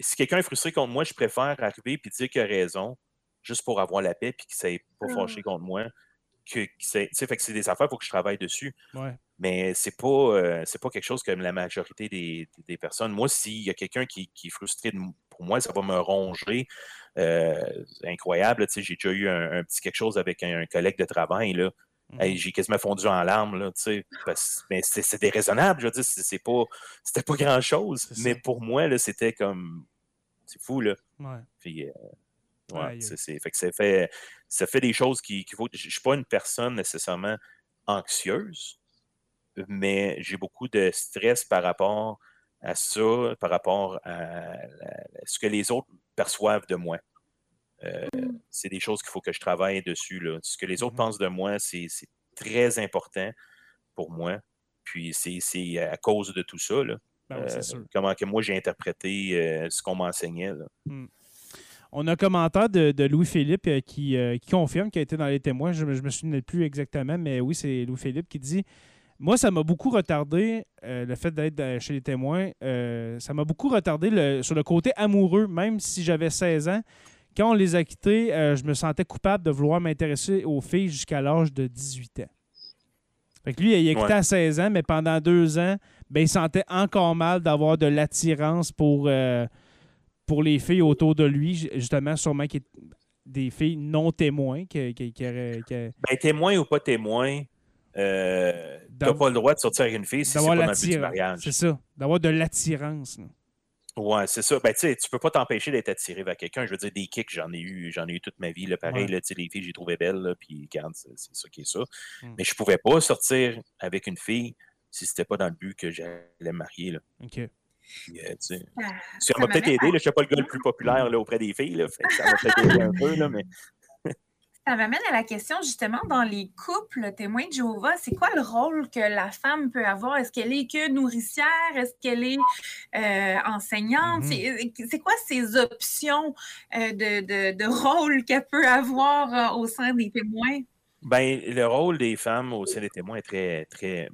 si quelqu'un est frustré contre moi, je préfère arriver et dire qu'il a raison, juste pour avoir la paix et qu'il ne s'est pas fâché contre moi. Fait que c'est des affaires, il faut que je travaille dessus. Ouais. Mais c'est pas quelque chose comme la majorité des personnes. Moi, s'il y a quelqu'un qui est frustré pour moi, ça va me ronger. Incroyable. Là, j'ai déjà eu un petit quelque chose avec un collègue de travail. Là. Hey, j'ai quasiment fondu en larmes. Là, parce, mais c'est déraisonnable. Je veux dire, c'était pas grand-chose. Mais pour moi, là, c'était comme... C'est fou, là. Ouais. Puis... ça fait des choses qui vaut. Je ne suis pas une personne nécessairement anxieuse, mais j'ai beaucoup de stress par rapport à ça, par rapport à ce que les autres perçoivent de moi. C'est des choses qu'il faut que je travaille dessus, là. Ce que les autres pensent de moi, c'est très important pour moi. Puis c'est à cause de tout ça, là. Ben oui, c'est sûr. Comment que moi j'ai interprété ce qu'on m'enseignait, là. On a un commentaire de Louis-Philippe qui confirme qu'il a été dans les témoins. Je ne me souviens plus exactement, mais oui, c'est Louis-Philippe qui dit « Moi, ça m'a beaucoup retardé, le fait d'être chez les témoins, ça m'a beaucoup retardé sur le côté amoureux, même si j'avais 16 ans. Quand on les a quittés, je me sentais coupable de vouloir m'intéresser aux filles jusqu'à l'âge de 18 ans. » Fait que lui, il a quitté à 16 ans, mais pendant 2 ans, il sentait encore mal d'avoir de l'attirance pour les filles autour de lui, justement, sûrement des filles non témoins. Témoin ou pas témoin, t'as pas le droit de sortir avec une fille si c'est pas dans le but du mariage. C'est ça, d'avoir de l'attirance. Ouais, c'est ça. Ben, tu sais, tu peux pas t'empêcher d'être attiré vers quelqu'un. Je veux dire, des kicks, j'en ai eu toute ma vie. Là, pareil, là, les filles, j'ai trouvé belles, là, puis regarde, c'est ça qui est ça. Mais je pouvais pas sortir avec une fille si c'était pas dans le but que j'allais me marier, là. OK. Ça m'a peut-être aidé. Je ne suis pas le gars le plus populaire là, auprès des filles. Là, ça m'a peut-être aidé un peu. Là, mais... Ça m'amène à la question, justement, dans les couples témoins de Jéhovah, c'est quoi le rôle que la femme peut avoir? Est-ce qu'elle est que nourricière? Est-ce qu'elle est enseignante? C'est quoi ces options de rôle qu'elle peut avoir au sein des témoins? Ben, le rôle des femmes au sein des témoins est très... très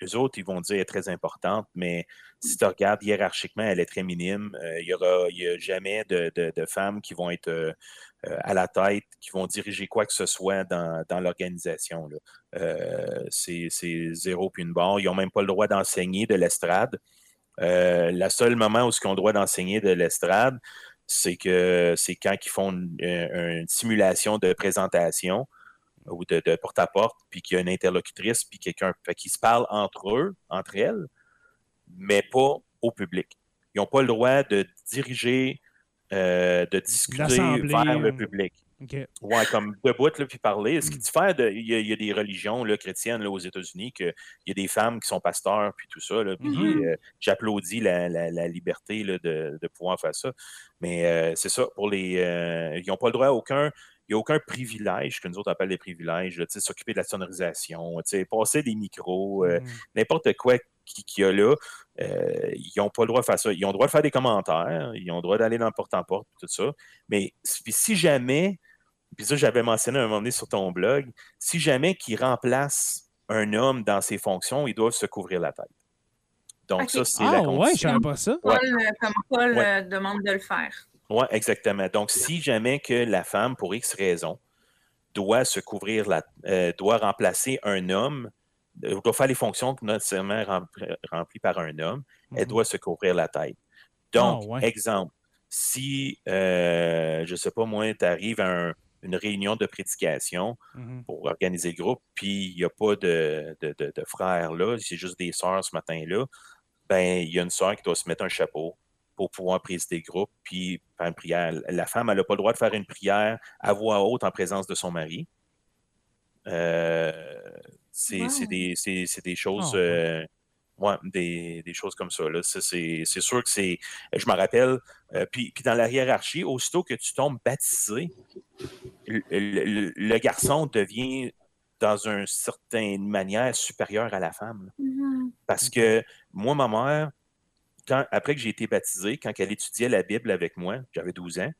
eux autres, ils vont dire, est très importante, mais si tu regardes hiérarchiquement, elle est très minime. Il n'y a jamais de femmes qui vont être à la tête, qui vont diriger quoi que ce soit dans l'organisation, là. C'est zéro puis une barre. Ils n'ont même pas le droit d'enseigner de l'estrade. Le seul moment où ce qu'on doit d'enseigner de l'estrade, c'est que c'est quand ils font une simulation de présentation ou de porte-à-porte, puis qu'il y a une interlocutrice, puis quelqu'un qui se parle entre elles, mais pas au public. Ils n'ont pas le droit de diriger, de discuter vers le public. Okay. Ouais, comme debout, là, puis parler. Ce qui diffère, il y a des religions là, chrétiennes là, aux États-Unis, qu'il y a des femmes qui sont pasteurs, puis tout ça. Là, puis j'applaudis la liberté là, de pouvoir faire ça. Mais c'est ça, pour les. Ils n'ont pas le droit à aucun. Il n'y a aucun privilège, que nous autres appellent les privilèges, là, s'occuper de la sonorisation, passer des micros, n'importe quoi qu'il y a là. Ils n'ont pas le droit de faire ça. Ils ont le droit de faire des commentaires, ils ont le droit d'aller dans le porte-en-porte, tout ça. Mais si jamais, puis ça j'avais mentionné à un moment donné sur ton blog, si jamais qu'ils remplacent un homme dans ses fonctions, ils doivent se couvrir la tête. Donc okay. Ça, c'est la condition. Ah ouais, je savais pas ça. Ouais. Comme Paul demande de le faire. Oui, exactement. Donc, si jamais que la femme, pour X raison, doit se couvrir, doit remplacer un homme, doit faire les fonctions qui sont nécessairement remplies par un homme, elle doit se couvrir la tête. Donc, exemple, si, je ne sais pas moi, tu arrives à une réunion de prédication pour organiser le groupe, puis il n'y a pas de frères là, c'est juste des sœurs ce matin-là, bien, il y a une sœur qui doit se mettre un chapeau pour pouvoir présider le groupe, puis faire une prière. La femme, elle n'a pas le droit de faire une prière à voix haute en présence de son mari. C'est des choses... des choses comme ça. Là. C'est sûr que c'est... Je m'en rappelle. Puis dans la hiérarchie, aussitôt que tu tombes baptisé, le garçon devient... dans une certaine manière supérieure à la femme. Parce que moi, ma mère... après que j'ai été baptisé, quand elle étudiait la Bible avec moi, j'avais 12 ans,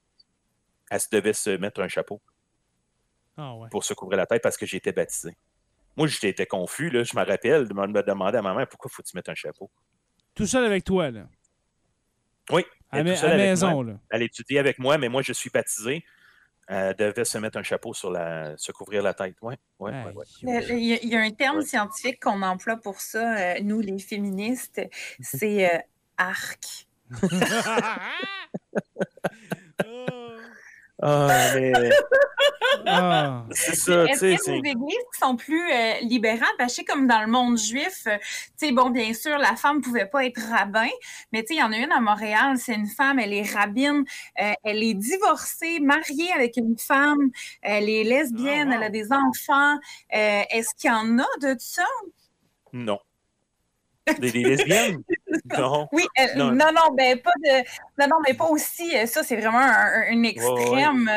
elle devait se mettre un chapeau pour se couvrir la tête parce que j'étais baptisé. Moi, j'étais confus. Là, je me rappelle de me demander à ma mère pourquoi faut-tu mettre un chapeau. Tout seul avec toi, là? Oui. À la maison, là. Elle étudiait avec moi, mais moi, je suis baptisé. Elle devait se mettre un chapeau se couvrir la tête. Il y a un terme scientifique qu'on emploie pour ça, nous, les féministes. C'est... arc. C'est ça, tu sais. Est-ce que les églises sont plus libérantes? Parce que comme dans le monde juif, bien sûr, la femme ne pouvait pas être rabbin, mais il y en a une à Montréal, c'est une femme, elle est rabbine, elle est divorcée, mariée avec une femme, elle est lesbienne, elle a des enfants. Est-ce qu'il y en a de ça? Non. Des lesbiennes? Non. Oui, non, mais pas aussi. Ça, c'est vraiment un extrême.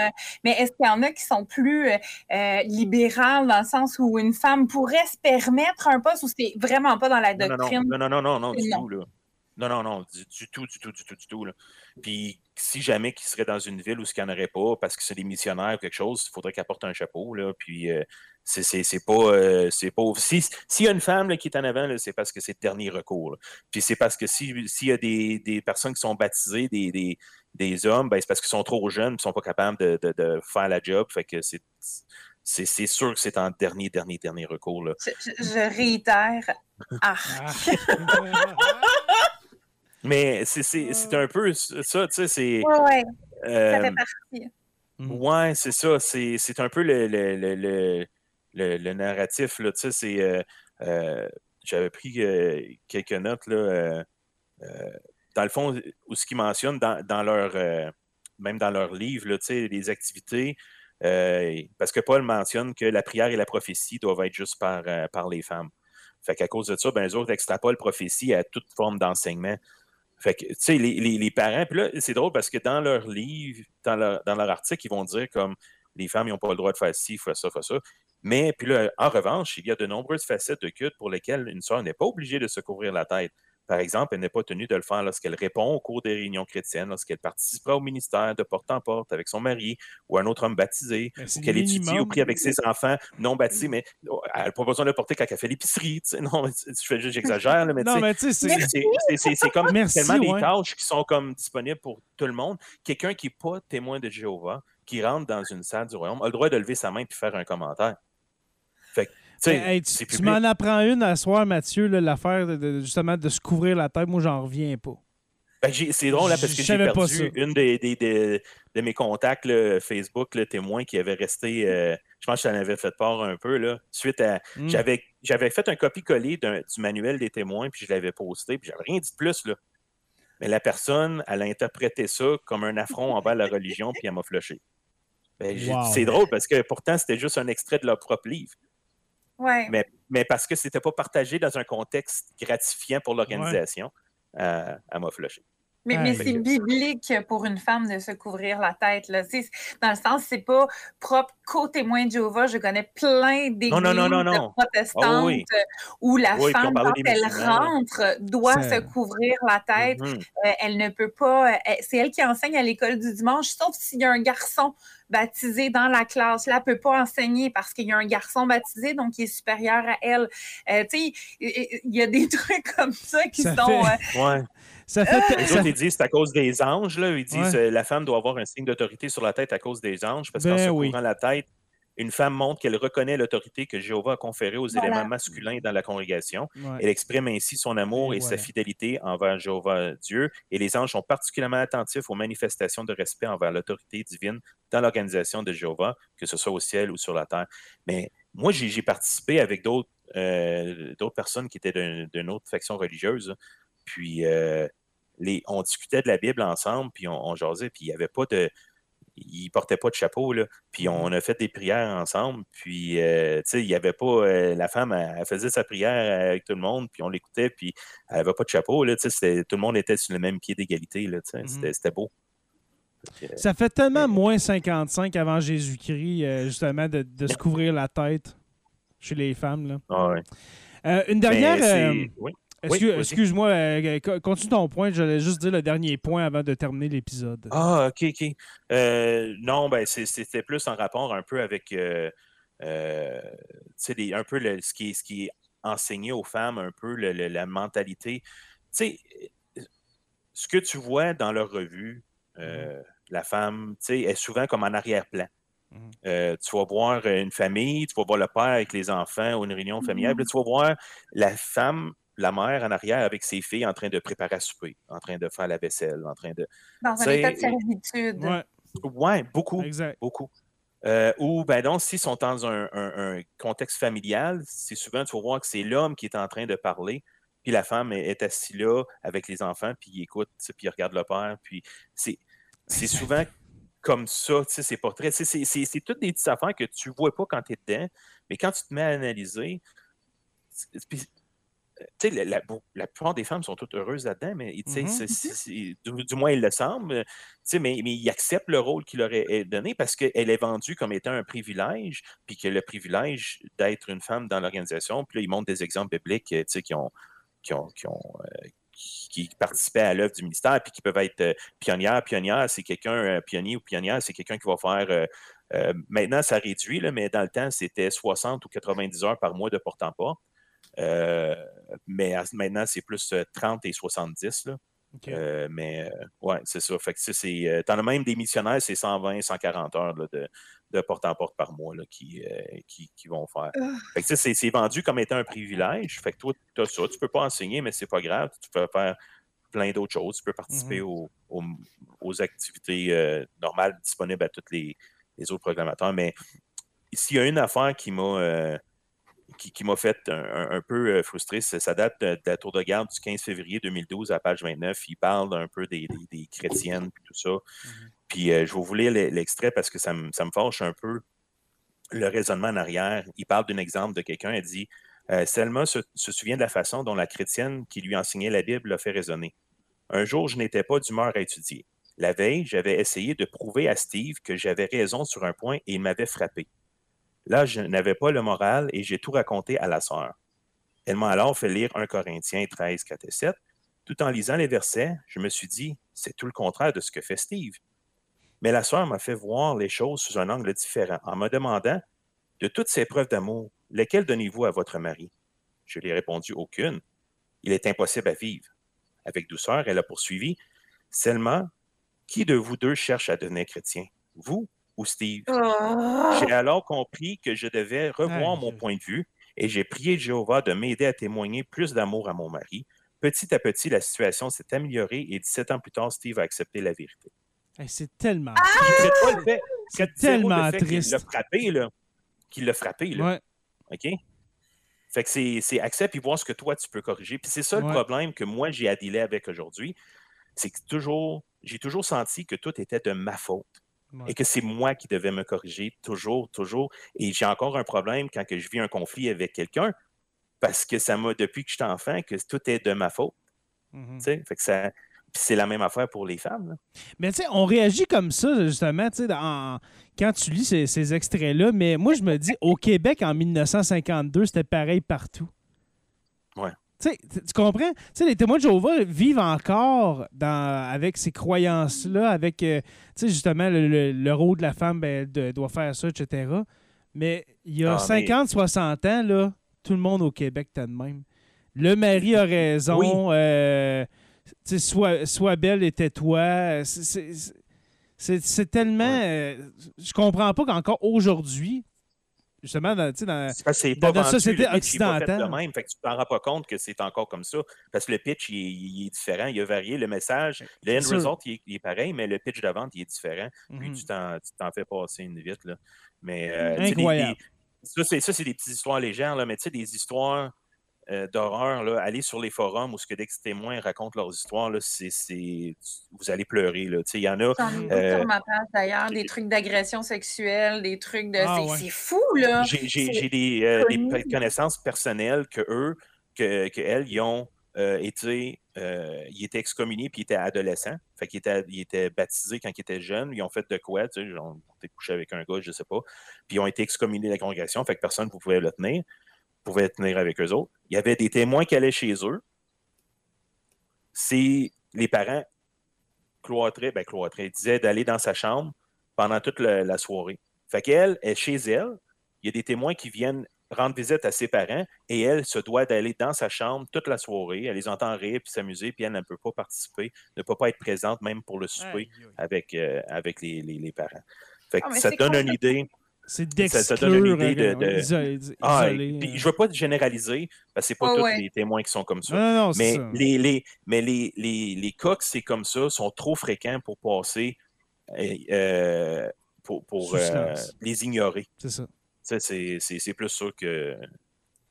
Mais est-ce qu'il y en a qui sont plus libérales dans le sens où une femme pourrait se permettre un poste où c'est vraiment pas dans la doctrine? Non, du tout. Là. Puis si jamais qu'il serait dans une ville où ce qu'il n'y en aurait pas, parce que c'est des missionnaires ou quelque chose, il faudrait qu'elle porte un chapeau, là, puis c'est pas... S'il y a une femme là, qui est en avant, là, c'est parce que c'est le dernier recours. Là. Puis c'est parce que s'il y a des personnes qui sont baptisées, des hommes, ben c'est parce qu'ils sont trop jeunes, ils sont pas capables de faire la job, fait que c'est sûr que c'est en dernier recours. Là. Je réitère. Mais c'est un peu ça, tu sais, c'est... ça fait partie. Ouais, c'est ça, c'est un peu le narratif, là, tu sais, c'est... j'avais pris quelques notes, là, dans le fond, où ce qu'ils mentionnent dans leur... même dans leur livre, là, tu sais, les activités... parce que Paul mentionne que la prière et la prophétie doivent être juste par les femmes. Fait qu'à cause de ça, ben, les autres extrapolent prophétie à toute forme d'enseignement. Fait que, tu sais, les parents... Puis là, c'est drôle parce que dans leur livre, dans leur article, ils vont dire comme les femmes n'ont pas le droit de faire ci, faire ça. Mais puis là, en revanche, il y a de nombreuses facettes de culte pour lesquelles une sœur n'est pas obligée de se couvrir la tête. Par exemple, elle n'est pas tenue de le faire lorsqu'elle répond au cours des réunions chrétiennes, lorsqu'elle participera au ministère de porte en porte avec son mari ou un autre homme baptisé, ou qu'elle étudie ou prie avec ses enfants non baptisés, mais elle n'a pas besoin de le porter quand elle fait l'épicerie. Non, j'exagère, là, mais tu sais, c'est comme tellement des tâches qui sont comme disponibles pour tout le monde. Quelqu'un qui n'est pas témoin de Jéhovah, qui rentre dans une salle du royaume, a le droit de lever sa main et faire un commentaire. Fait que Hey, tu m'en apprends une à soir, Mathieu, là, l'affaire de, justement de se couvrir la tête. Moi, j'en reviens pas. Ben, c'est drôle là, parce que j'ai perdu une de mes contacts là, Facebook, le témoin qui avait resté. Je pense que j'en avais fait part un peu là. Suite à, j'avais fait un copier-coller du manuel des témoins, puis je l'avais posté, puis j'avais rien dit de plus là. Mais la personne, elle a interprété ça comme un affront envers la religion, puis elle m'a flushé. Ben, wow. C'est drôle parce que pourtant, c'était juste un extrait de leur propre livre. Ouais. Mais parce que c'était pas partagé dans un contexte gratifiant pour l'organisation, elle m'a flushé. Mais c'est biblique pour une femme de se couvrir la tête. Là. Dans le sens, c'est pas propre qu'aux témoins de Jéhovah. Je connais plein d'églises protestantes où la femme, quand elle rentre, doit se couvrir la tête. Mm-hmm. Elle ne peut pas... c'est elle qui enseigne à l'école du dimanche, sauf s'il y a un garçon baptisée dans la classe. Là, elle ne peut pas enseigner parce qu'il y a un garçon baptisé, donc il est supérieur à elle. Tu sais, il y a des trucs comme ça qui ça sont... Fait... Ouais. Ça fait... Les autres, ils disent c'est à cause des anges. Là. Ils disent la femme doit avoir un signe d'autorité sur la tête à cause des anges parce qu'en se couvrant la tête, une femme montre qu'elle reconnaît l'autorité que Jéhovah a conférée aux éléments masculins dans la congrégation. Ouais. Elle exprime ainsi son amour et sa fidélité envers Jéhovah Dieu. Et les anges sont particulièrement attentifs aux manifestations de respect envers l'autorité divine dans l'organisation de Jéhovah, que ce soit au ciel ou sur la terre. Mais moi, j'ai participé avec d'autres personnes qui étaient d'une autre faction religieuse. Puis, on discutait de la Bible ensemble, puis on jasait, puis il n'y avait pas de... Ils portaient pas de chapeau, là. Puis on a fait des prières ensemble. Puis, tu sais, il n'y avait pas... la femme, elle faisait sa prière avec tout le monde, puis on l'écoutait, puis elle n'avait pas de chapeau, là. Tu sais, tout le monde était sur le même pied d'égalité, là. Tu sais, c'était beau. Donc, ça fait tellement moins 55 avant Jésus-Christ, justement, de se couvrir la tête chez les femmes, là. Ah, ouais. Une dernière... Excuse-moi, continue ton point. J'allais juste dire le dernier point avant de terminer l'épisode. Ah, OK. Non, ben c'était plus en rapport un peu avec un peu ce qui est enseigné aux femmes, un peu la mentalité. Tu sais, ce que tu vois dans leur revue, la femme, tu sais, est souvent comme en arrière-plan. Tu vas voir une famille, tu vas voir le père avec les enfants ou une réunion familiale, puis tu vas voir la femme... La mère en arrière avec ses filles en train de préparer à souper, en train de faire la vaisselle, en train de... Dans un état de servitude. Oui, beaucoup. Exact. Beaucoup. Ou, ben donc, s'ils sont dans un contexte familial, c'est souvent, tu vas voir que c'est l'homme qui est en train de parler, puis la femme est assise là avec les enfants, puis il écoute, puis il regarde le père, puis c'est souvent comme ça, tu sais, ces portraits. C'est toutes des petites affaires que tu ne vois pas quand tu es dedans, mais quand tu te mets à analyser... Tu sais, la plupart des femmes sont toutes heureuses là-dedans, mais du moins, il le semble. Mais ils acceptent le rôle qu'il leur est donné parce qu'elle est vendue comme étant un privilège, puis que le privilège d'être une femme dans l'organisation, puis là, ils montrent des exemples bibliques qui participaient à l'œuvre du ministère, puis qui peuvent être pionnier ou pionnière, c'est quelqu'un qui va faire... maintenant, ça réduit, là, mais dans le temps, c'était 60 ou 90 heures par mois de porte-en-porte. Mais maintenant, c'est plus 30 et 70. Là. Okay. C'est ça. Fait que t'en as même des missionnaires, c'est 120, 140 heures là, de porte-en-porte par mois là, qui vont faire. Fait que c'est vendu comme étant un privilège. Fait que toi, tu as ça. Tu peux pas enseigner, mais c'est pas grave. Tu peux faire plein d'autres choses. Tu peux participer aux activités normales disponibles à tous les autres programmateurs. Mais s'il y a une affaire qui m'a... qui m'a fait un peu frustré. Ça date de la tour de garde du 15 février 2012 à page 29. Il parle un peu des chrétiennes et tout ça. Puis je vais vous lire l'extrait parce que ça me fâche un peu le raisonnement en arrière. Il parle d'un exemple de quelqu'un. Elle dit « Selma se souvient de la façon dont la chrétienne qui lui enseignait la Bible l'a fait raisonner. Un jour, je n'étais pas d'humeur à étudier. La veille, j'avais essayé de prouver à Steve que j'avais raison sur un point et il m'avait frappé. Là, je n'avais pas le moral et j'ai tout raconté à la sœur. Elle m'a alors fait lire 1 Corinthiens 13, 4 et 7. Tout en lisant les versets, je me suis dit, c'est tout le contraire de ce que fait Steve. Mais la sœur m'a fait voir les choses sous un angle différent en me demandant, de toutes ces preuves d'amour, lesquelles donnez-vous à votre mari? Je lui ai répondu, aucune. Il est impossible à vivre. Avec douceur, elle a poursuivi, seulement, qui de vous deux cherche à devenir chrétien? Vous? Ou Steve. J'ai alors compris que je devais revoir mon point de vue et j'ai prié Jéhovah de m'aider à témoigner plus d'amour à mon mari. Petit à petit, la situation s'est améliorée et 17 ans plus tard, Steve a accepté la vérité. Hey, c'est tellement triste. C'est tellement triste. Il l'a frappé, là. Qu'il l'a frappé, là. Ouais. OK? Fait que c'est accepte et voir ce que toi, tu peux corriger. Puis c'est ça le problème que moi, j'ai à dealer avec aujourd'hui. C'est que j'ai toujours senti que tout était de ma faute. Et que c'est moi qui devais me corriger toujours. Et j'ai encore un problème quand que je vis un conflit avec quelqu'un parce que ça m'a, depuis que je suis enfant, que tout est de ma faute. Mm-hmm. Tu sais, fait que ça... Puis c'est la même affaire pour les femmes. Là. Mais tu sais, on réagit comme ça, justement, tu sais, quand tu lis ces extraits-là. Mais moi, je me dis, au Québec, en 1952, c'était pareil partout. Ouais. Tu comprends? T'sais, les témoins de Jéhovah vivent encore avec ces croyances-là, avec, justement, le rôle de la femme doit faire ça, etc. Mais il y a 50-60 ans, là, tout le monde au Québec était de même. Le mari a raison. Oui. Sois belle et tais-toi. C'est tellement... je comprends pas qu'encore aujourd'hui, justement, dans la société occidentale. Fait que tu t'en rends pas compte que c'est encore comme ça. Parce que le pitch, il est différent. Il a varié le message. Le end result, il est pareil, mais le pitch de vente, il est différent. Puis tu t'en fais passer une vite. Là. Mais, incroyable. C'est des petites histoires légères, là, mais tu sais, des histoires... d'horreur, là, aller sur les forums où ce que des témoins racontent leurs histoires, là, vous allez pleurer. Il y en a... sur ma page, d'ailleurs, des trucs d'agression sexuelle, des trucs de... C'est fou, là! J'ai des connaissances personnelles qu'elles, ils ont étaient excommuniés puis ils étaient adolescents. Fait qu'ils étaient baptisés quand ils étaient jeunes. Ils ont fait de quoi? Ils ont été couchés avec un gars, je sais pas. Puis ils ont été excommuniés de la congrégation. Fait que personne ne pouvait le tenir. Pouvaient tenir avec eux autres. Il y avait des témoins qui allaient chez eux. Si les parents cloîtraient, disaient d'aller dans sa chambre pendant toute la soirée. Fait qu'elle est chez elle, il y a des témoins qui viennent rendre visite à ses parents et elle se doit d'aller dans sa chambre toute la soirée. Elle les entend rire puis s'amuser, puis elle ne peut pas participer, ne peut pas être présente même pour le souper avec les parents. Fait que ça donne une idée... C'est d'exclure. Ça donne une idée de... puis je veux pas généraliser, parce que c'est pas tous les témoins qui sont comme ça. Non, mais ça. Les cas que c'est comme ça sont trop fréquents pour passer, pour les ignorer. C'est ça. C'est plus ça que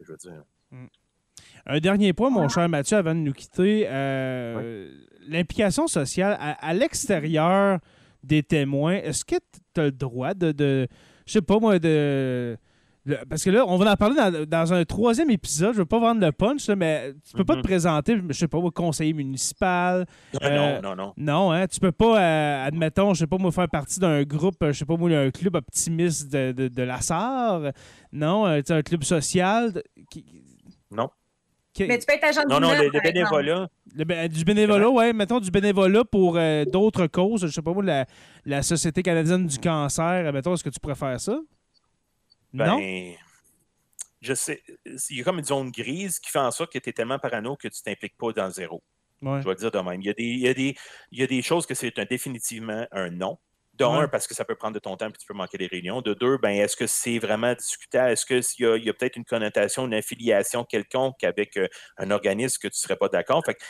je veux dire. Mm. Un dernier point, mon cher Mathieu, avant de nous quitter. L'implication sociale à l'extérieur des témoins, est-ce que tu as le droit de je sais pas moi, parce que là, on va en parler dans un troisième épisode. Je veux pas vendre le punch, là, mais tu peux pas te présenter, je sais pas moi, conseiller municipal. Non. Non, hein? Tu peux pas, admettons, je sais pas moi, faire partie d'un groupe, je sais pas moi, un club optimiste de la SAR. Non, un club social. Non. Mais tu peux être agent le bénévolat. Du bénévolat, oui. Mettons du bénévolat pour d'autres causes. Je sais pas moi, la Société canadienne du cancer. Mettons, est-ce que tu pourrais faire ça? Non? Je sais. Il y a comme une zone grise qui fait en sorte que tu es tellement parano que tu t'impliques pas dans zéro. Ouais. Je vais le dire de même. Il y a des choses que c'est définitivement un non. De un, parce que ça peut prendre de ton temps et tu peux manquer les réunions. De deux, est-ce que c'est vraiment discutable? Est-ce qu'il y a peut-être une connotation, une affiliation quelconque avec un organisme que tu ne serais pas d'accord? Fait que,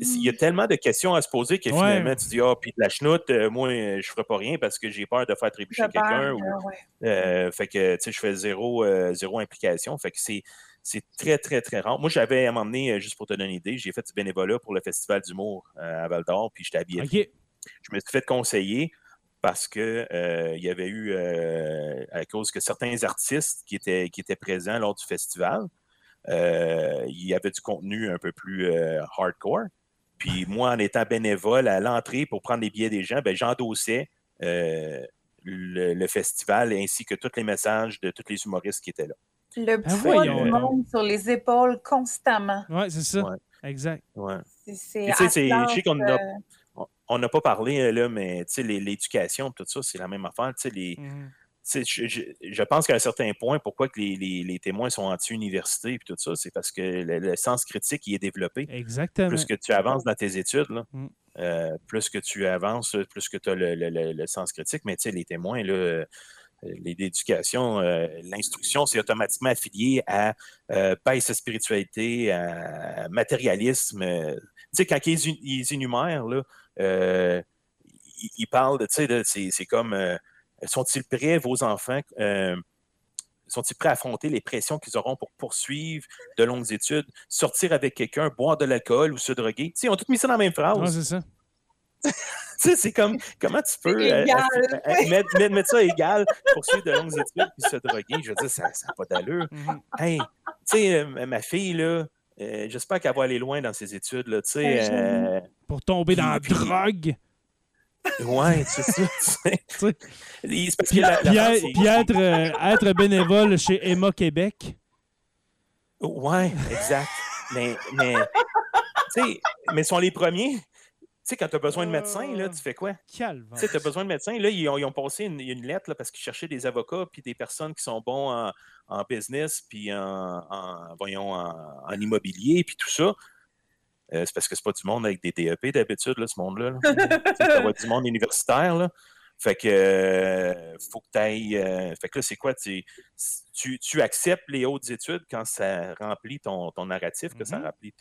il y a tellement de questions à se poser que finalement, tu dis « Ah, puis de la chenoute, moi, je ne ferai pas rien parce que j'ai peur de faire trébucher quelqu'un. » Fait que, tu sais, je fais zéro implication. Fait que c'est très, très, très rare. Moi, j'avais à m'emmener, juste pour te donner une idée, j'ai fait du bénévolat pour le Festival d'humour à Val-d'Or, puis j'étais habillé. Okay. Je me suis fait conseiller. Parce qu'il y avait eu, à cause que certains artistes qui étaient présents lors du festival, il y avait du contenu un peu plus hardcore. Puis moi, en étant bénévole à l'entrée pour prendre les billets des gens, j'endossais le festival ainsi que tous les messages de tous les humoristes qui étaient là. Le poids du monde sur les épaules constamment. Oui, c'est ça. Ouais. Exact. Ouais. On n'a pas parlé, là, mais l'éducation, tout ça, c'est la même affaire. Je pense qu'à un certain point, pourquoi que les témoins sont anti-université et tout ça, c'est parce que le sens critique y est développé. Exactement. Plus que tu avances dans tes études, là, plus que tu avances, plus que tu as le sens critique. Mais les témoins, là, l'éducation, l'instruction, c'est automatiquement affilié à baisse à spiritualité, à matérialisme. Tu sais, quand ils énumèrent, là, ils parlent de, tu sais, c'est comme, sont-ils prêts, vos enfants, sont-ils prêts à affronter les pressions qu'ils auront pour poursuivre de longues études, sortir avec quelqu'un, boire de l'alcool ou se droguer? Tu sais, ils ont tout mis ça dans la même phrase. Oui, c'est ça. Tu sais, c'est comme, comment tu peux mettre ça égal, poursuivre de longues études puis se droguer? Je veux dire, ça n'a pas d'allure. Mm-hmm. Hey, tu sais, ma fille, là, j'espère qu'elle va aller loin dans ses études, là, tu sais. Pour tomber dans la drogue. Ouais, c'est ça. Puis être bénévole chez Emma Québec. Ouais, exact. Mais tu sais, mais sont les premiers. Tu sais, quand tu as besoin de médecins, là, tu fais quoi? Calme. Tu sais, tu as besoin de médecins. Là, ils ont passé une lettre là, parce qu'ils cherchaient des avocats puis des personnes qui sont bons en business puis en immobilier puis tout ça. C'est parce que c'est pas du monde avec des DEP d'habitude, là, ce monde-là. Ça va être du monde universitaire, là. Fait que faut que tu ailles. Fait que là, c'est quoi? Tu acceptes les hautes études quand ça remplit ton narratif, que ça remplit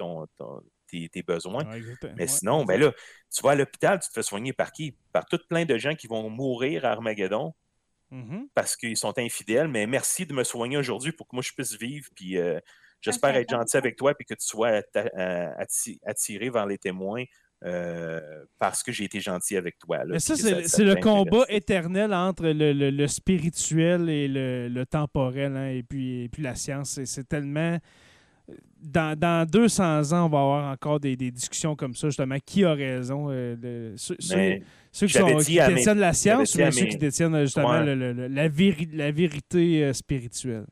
tes besoins. Ouais, mais sinon, ouais. Ben là, tu vas à l'hôpital, tu te fais soigner par qui? Par tout plein de gens qui vont mourir à Armageddon parce qu'ils sont infidèles. Mais merci de me soigner aujourd'hui pour que moi, je puisse vivre. Puis j'espère être gentil avec toi et que tu sois attiré vers les témoins parce que j'ai été gentil avec toi. Là, mais ça, c'est le combat éternel entre le spirituel et le temporel. Hein, et puis la science, c'est tellement... Dans 200 ans, on va avoir encore des discussions comme ça, justement. Qui a raison? Ceux qui détiennent la science ou ceux qui détiennent justement la vérité spirituelle?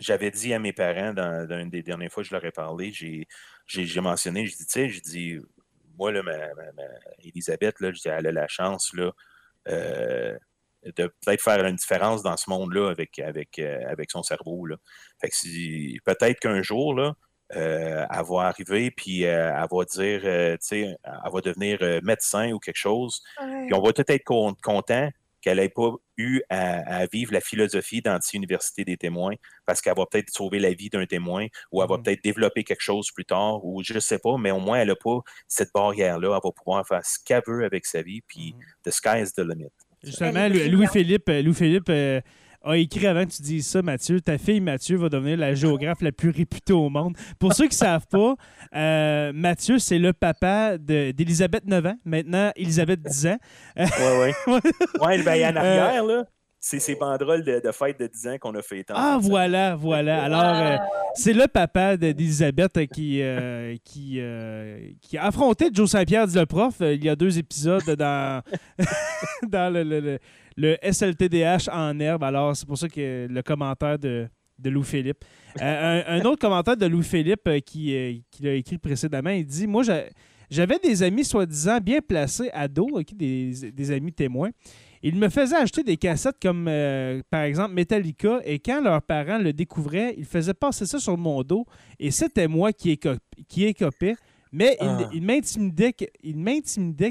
J'avais dit à mes parents, dans une des dernières fois que je leur ai parlé, j'ai mentionné, je dis, moi, là, ma Elisabeth, là, je dis, elle a la chance là, de peut-être faire une différence dans ce monde-là avec son cerveau. Là. Fait que peut-être qu'un jour, là, elle va arriver, puis elle va dire, tu sais, elle va devenir médecin ou quelque chose. Ouais. Puis on va tout être content qu'elle n'ait pas eu à vivre la philosophie d'anti-université des témoins, parce qu'elle va peut-être sauver la vie d'un témoin, ou elle va peut-être développer quelque chose plus tard, ou je ne sais pas, mais au moins, elle n'a pas cette barrière-là. Elle va pouvoir faire ce qu'elle veut avec sa vie, puis the sky is the limit. Justement, Louis-Philippe a écrit avant que tu dises ça, Mathieu. Ta fille Mathieu va devenir la géographe la plus réputée au monde. Pour ceux qui ne savent pas, Mathieu, c'est le papa d'Élisabeth 9 ans, maintenant Élisabeth 10 ans. Oui, oui. Oui, bien, en arrière, là. C'est ces banderoles de fête de 10 ans qu'on a fait. Ah, voilà. Alors, c'est le papa d'Elisabeth qui a affronté Joe Saint-Pierre, dit le prof. Il y a 2 épisodes dans le SLTDH en herbe. Alors, c'est pour ça que le commentaire de Louis-Philippe. Un autre commentaire de Louis-Philippe qui l'a écrit précédemment, il dit « Moi, j'avais des amis soi-disant bien placés ados, okay, des amis témoins. Ils me faisaient acheter des cassettes comme, par exemple, Metallica, et quand leurs parents le découvraient, ils faisaient passer ça sur mon dos, et c'était moi qui écopais, mais ils m'intimidaient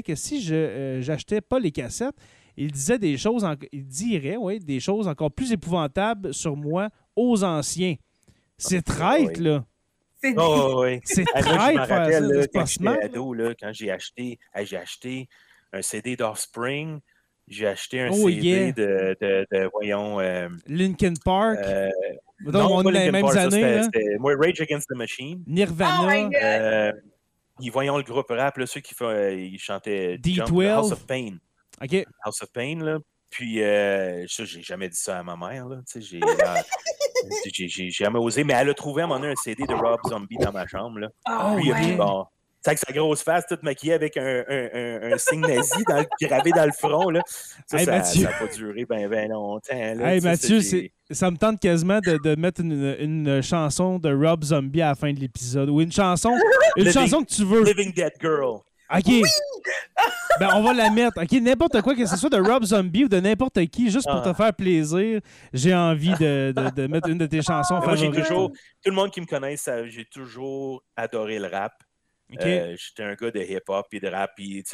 que si j'achetais pas les cassettes, ils diraient des choses encore plus épouvantables sur moi aux anciens. » C'est traître, là! Oh, oui. C'est traître, faire ça, là, quand j'étais ado, là, quand j'ai acheté un CD d'Offspring. J'ai acheté un CD de voyons... Linkin Park. Donc, on est les mêmes années. Moi, Rage Against the Machine. Nirvana. Oh voyons le groupe rap, là, ceux qui chantaient House of Pain. OK. House of Pain, là. Puis, ça, j'ai jamais dit ça à ma mère, là. Tu sais, j'ai jamais osé. Mais elle a trouvé, à un moment donné, un CD de Rob Zombie dans ma chambre, là. Oh, puis, il a dit, bon... Tu sais, avec sa grosse face, toute maquillée avec un signe nazi gravé dans le front. Là. Ça, hey, ça n'a pas duré bien longtemps. Là, hey, Mathieu, ça me tente quasiment de mettre une chanson de Rob Zombie à la fin de l'épisode. Ou une chanson que tu veux. Living Dead Girl. OK. Oui! Ben, on va la mettre. OK, n'importe quoi, que ce soit de Rob Zombie ou de n'importe qui, juste pour te faire plaisir, j'ai envie de mettre une de tes chansons favorites. Moi, tout le monde qui me connaît, j'ai toujours adoré le rap. Okay. J'étais un gars de hip-hop et de rap. Puis,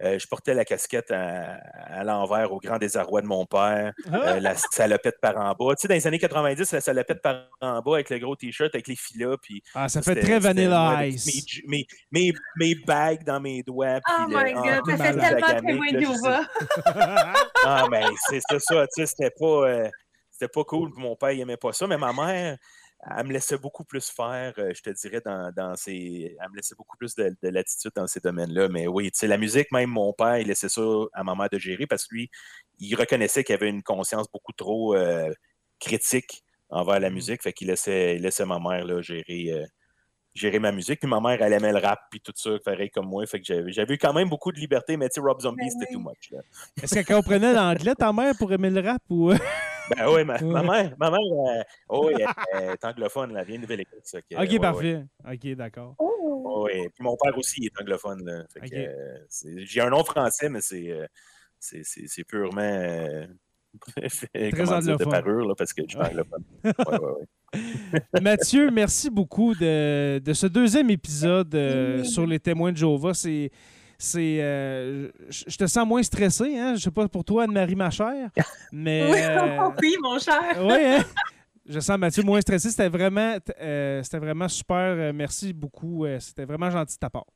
je portais la casquette à l'envers au grand désarroi de mon père, la salopette par en bas. Dans les années 90, la salopette par en bas avec le gros T-shirt, avec les filas. Puis, ça fait très Vanilla Ice. Mes bagues dans mes doigts. Oh my God, ça fait tellement très Windows. Ah, mais c'est ça. C'était pas cool. Mon père, il aimait pas ça. Mais ma mère... Elle me laissait beaucoup plus faire, je te dirais, elle me laissait beaucoup plus de latitude dans ces domaines-là. Mais oui, tu sais, la musique, même mon père, il laissait ça à ma mère de gérer parce que lui, il reconnaissait qu'il avait une conscience beaucoup trop critique envers la musique. Fait qu'il laissait ma mère là, gérer ma musique. Puis ma mère, elle aimait le rap, puis tout ça, pareil comme moi. Fait que j'avais eu quand même beaucoup de liberté, mais tu sais, Rob Zombie, c'était too much. Là. Est-ce qu'elle comprenait l'anglais, ta mère, pour aimer le rap ou... Ben oui, ma mère elle est anglophone, elle vient de Nouvelle-Écosse. OK, parfait. Ouais. OK, d'accord. Oh, oui, puis mon père aussi est anglophone. Là. Fait que, j'ai un nom français, mais c'est purement très anglophone. De parure, là, parce que je suis anglophone. Mathieu, merci beaucoup de ce deuxième épisode sur les témoins de Jéhovah. Je te sens moins stressé, hein? Je sais pas pour toi, Anne-Marie, ma chère, mais... Oui, mon cher! Oui, hein? Je sens Mathieu moins stressé. C'était vraiment super. Merci beaucoup. C'était vraiment gentil de ta part.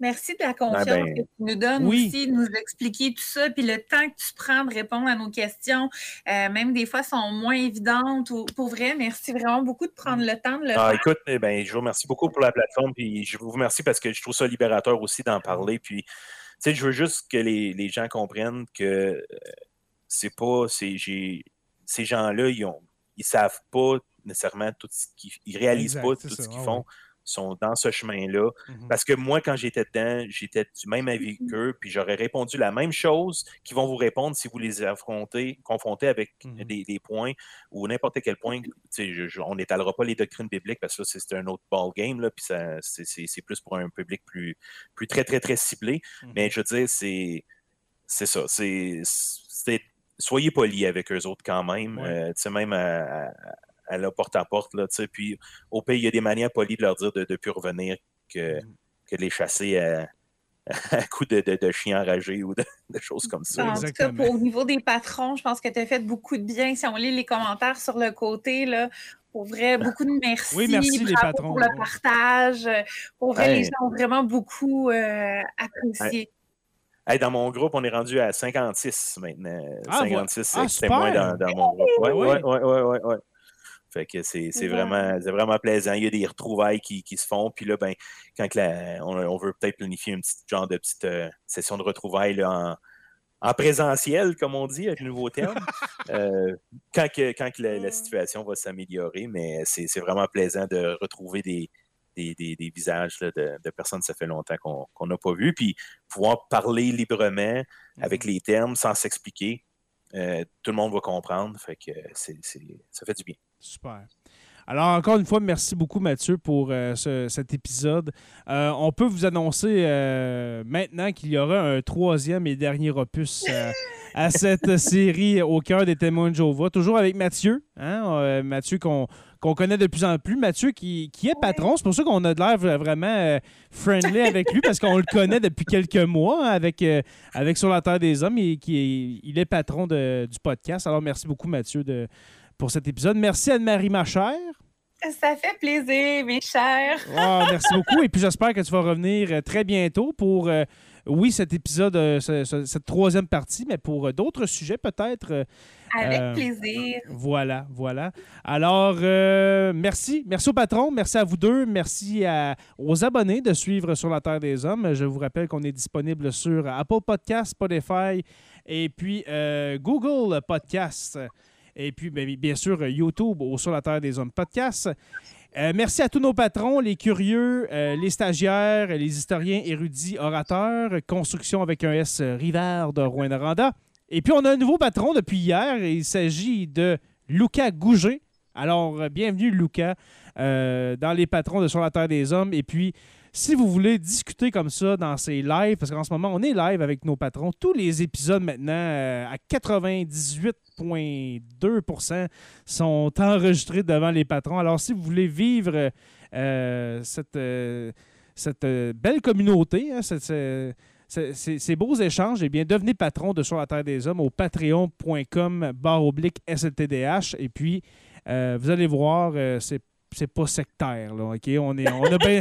Merci de la confiance que tu nous donnes aussi, de nous expliquer tout ça, puis le temps que tu prends de répondre à nos questions, même des fois sont moins évidentes. Pour vrai, merci vraiment beaucoup de prendre le temps de le faire. Écoute, je vous remercie beaucoup pour la plateforme, puis je vous remercie parce que je trouve ça libérateur aussi d'en parler. Puis, tu sais, je veux juste que les gens comprennent que ces gens-là, ils savent pas nécessairement tout ce qu'ils réalisent pas tout ce qu'ils font. Sont dans ce chemin-là. Mm-hmm. Parce que moi, quand j'étais dedans, j'étais du même avis qu'eux, puis j'aurais répondu la même chose qu'ils vont vous répondre si vous les confrontez avec des points ou n'importe quel point. On n'étalera pas les doctrines bibliques parce que là, c'est un autre ballgame, là, puis ça, c'est plus pour un public plus très, très, très ciblé. Mm-hmm. Mais je veux dire, c'est ça. Soyez polis avec eux autres quand même. Ouais. Même à la porte-à-porte, là, tu sais, puis au pays, il y a des manières polies de leur dire de ne plus revenir que de les chasser à coups de chiens enragés ou de choses comme ça. En tout cas, au niveau des patrons, je pense que tu as fait beaucoup de bien. Si on lit les commentaires sur le côté, là, pour vrai, beaucoup de merci. Oui, merci les patrons. Pour le partage. Pour vrai, les gens ont vraiment beaucoup apprécié. Hey, dans mon groupe, on est rendu à 56 maintenant. 56, c'est moins dans mon groupe. Oui. Fait que c'est vraiment plaisant. Il y a des retrouvailles qui se font. Puis là, quand on veut peut-être planifier un petit genre de petite session de retrouvailles là, en présentiel, comme on dit, avec le nouveau terme, quand la situation va s'améliorer. Mais c'est vraiment plaisant de retrouver des visages là, de personnes que ça fait longtemps qu'on n'a pas vu. Puis pouvoir parler librement avec les termes sans s'expliquer. Tout le monde va comprendre. Fait que ça fait du bien. Super. Alors, encore une fois, merci beaucoup, Mathieu, pour cet épisode. On peut vous annoncer maintenant qu'il y aura un troisième et dernier opus à cette série Au cœur des témoins de Jéhovah. Toujours avec Mathieu, Mathieu qu'on connaît de plus en plus. Mathieu qui est patron, c'est pour ça qu'on a de l'air vraiment friendly avec lui, parce qu'on le connaît depuis quelques mois avec Sur la Terre des Hommes. Il est patron du podcast. Alors, merci beaucoup, Mathieu, pour cet épisode. Merci Anne-Marie, ma chère. Ça fait plaisir, mes chers. Wow, merci beaucoup. Et puis j'espère que tu vas revenir très bientôt pour, cet épisode, cette troisième partie, mais pour d'autres sujets peut-être. Avec plaisir. Voilà. Alors, merci. Merci au patron. Merci à vous deux. Merci aux abonnés de suivre Sur la Terre des Hommes. Je vous rappelle qu'on est disponible sur Apple Podcasts, Spotify et puis Google Podcasts. Et puis, bien sûr, YouTube au Sur la Terre des Hommes podcast. Merci à tous nos patrons, les curieux, les stagiaires, les historiens, érudits, orateurs, Construction avec un S, Rivard de Rouyn-Noranda. Et puis, on a un nouveau patron depuis hier. Il s'agit de Luca Gouger. Alors, bienvenue, Luca, dans les patrons de Sur la Terre des Hommes. Et puis, si vous voulez discuter comme ça dans ces lives, parce qu'en ce moment, on est live avec nos patrons, tous les épisodes maintenant à 98,2% sont enregistrés devant les patrons. Alors, si vous voulez vivre cette belle communauté, hein, ces beaux échanges, eh bien, devenez patron de Sur la Terre des Hommes au patreon.com/SLTDH. Et puis, vous allez voir, c'est pas sectaire, là, OK? On a bien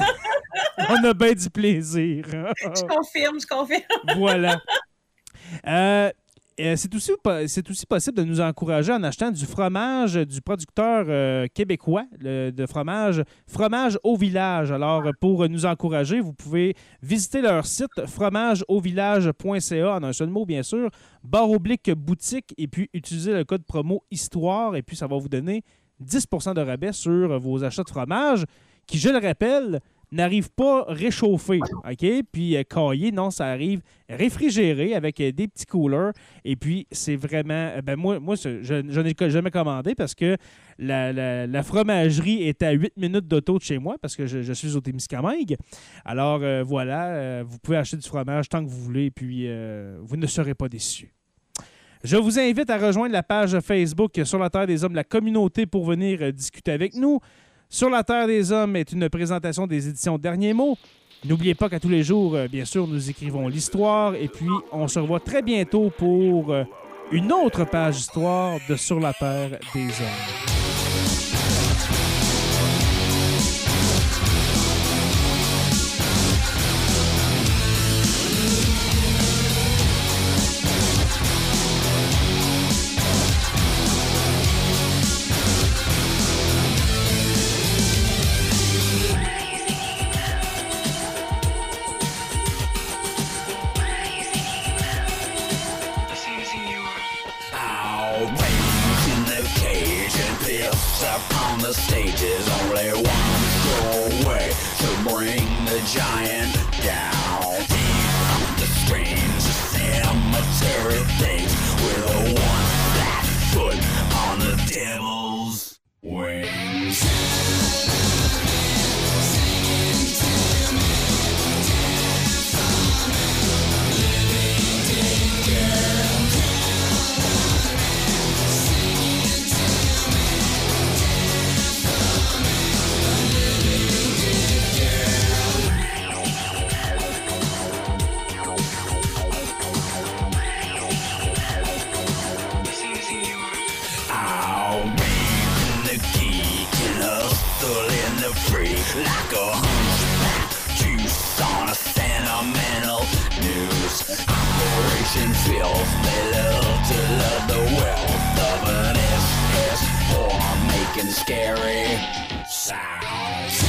ben du plaisir. Je confirme. Voilà. C'est aussi possible de nous encourager en achetant du fromage du producteur québécois de fromage au village. Alors, pour nous encourager, vous pouvez visiter leur site fromageauvillage.ca en un seul mot, bien sûr, /boutique, et puis utiliser le code promo Histoire, et puis ça va vous donner 10% de rabais sur vos achats de fromage qui, je le rappelle, n'arrive pas réchauffé, OK? Puis caillé, non, ça arrive réfrigéré avec des petits coolers. Et puis, c'est vraiment... moi, je n'ai jamais commandé parce que la fromagerie est à 8 minutes d'auto de chez moi parce que je suis au Témiscamingue. Alors, voilà, vous pouvez acheter du fromage tant que vous voulez, puis vous ne serez pas déçus. Je vous invite à rejoindre la page Facebook Sur la Terre des Hommes, la communauté, pour venir discuter avec nous. Sur la Terre des Hommes est une présentation des éditions Derniers mots. N'oubliez pas qu'à tous les jours, bien sûr, nous écrivons l'histoire. Et puis, on se revoit très bientôt pour une autre page histoire de Sur la Terre des Hommes. The stage is only one scroll away to bring the giant down. Deep on the screens of cemetery things with a one flat foot on the devil's wings. Singing to me, dance on me, living danger. Like a hunchback, juice on a sentimental news. Operation Filth, they love the wealth of an SS4 making scary sounds.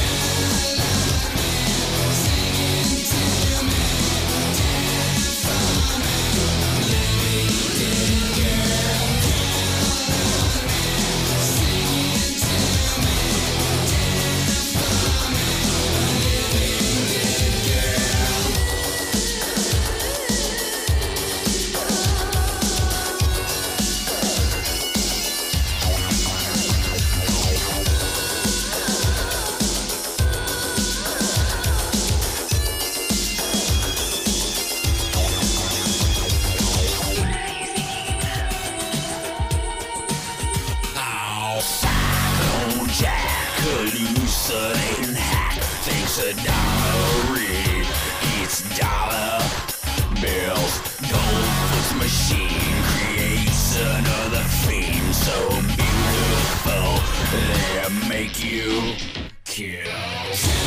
Make you kill.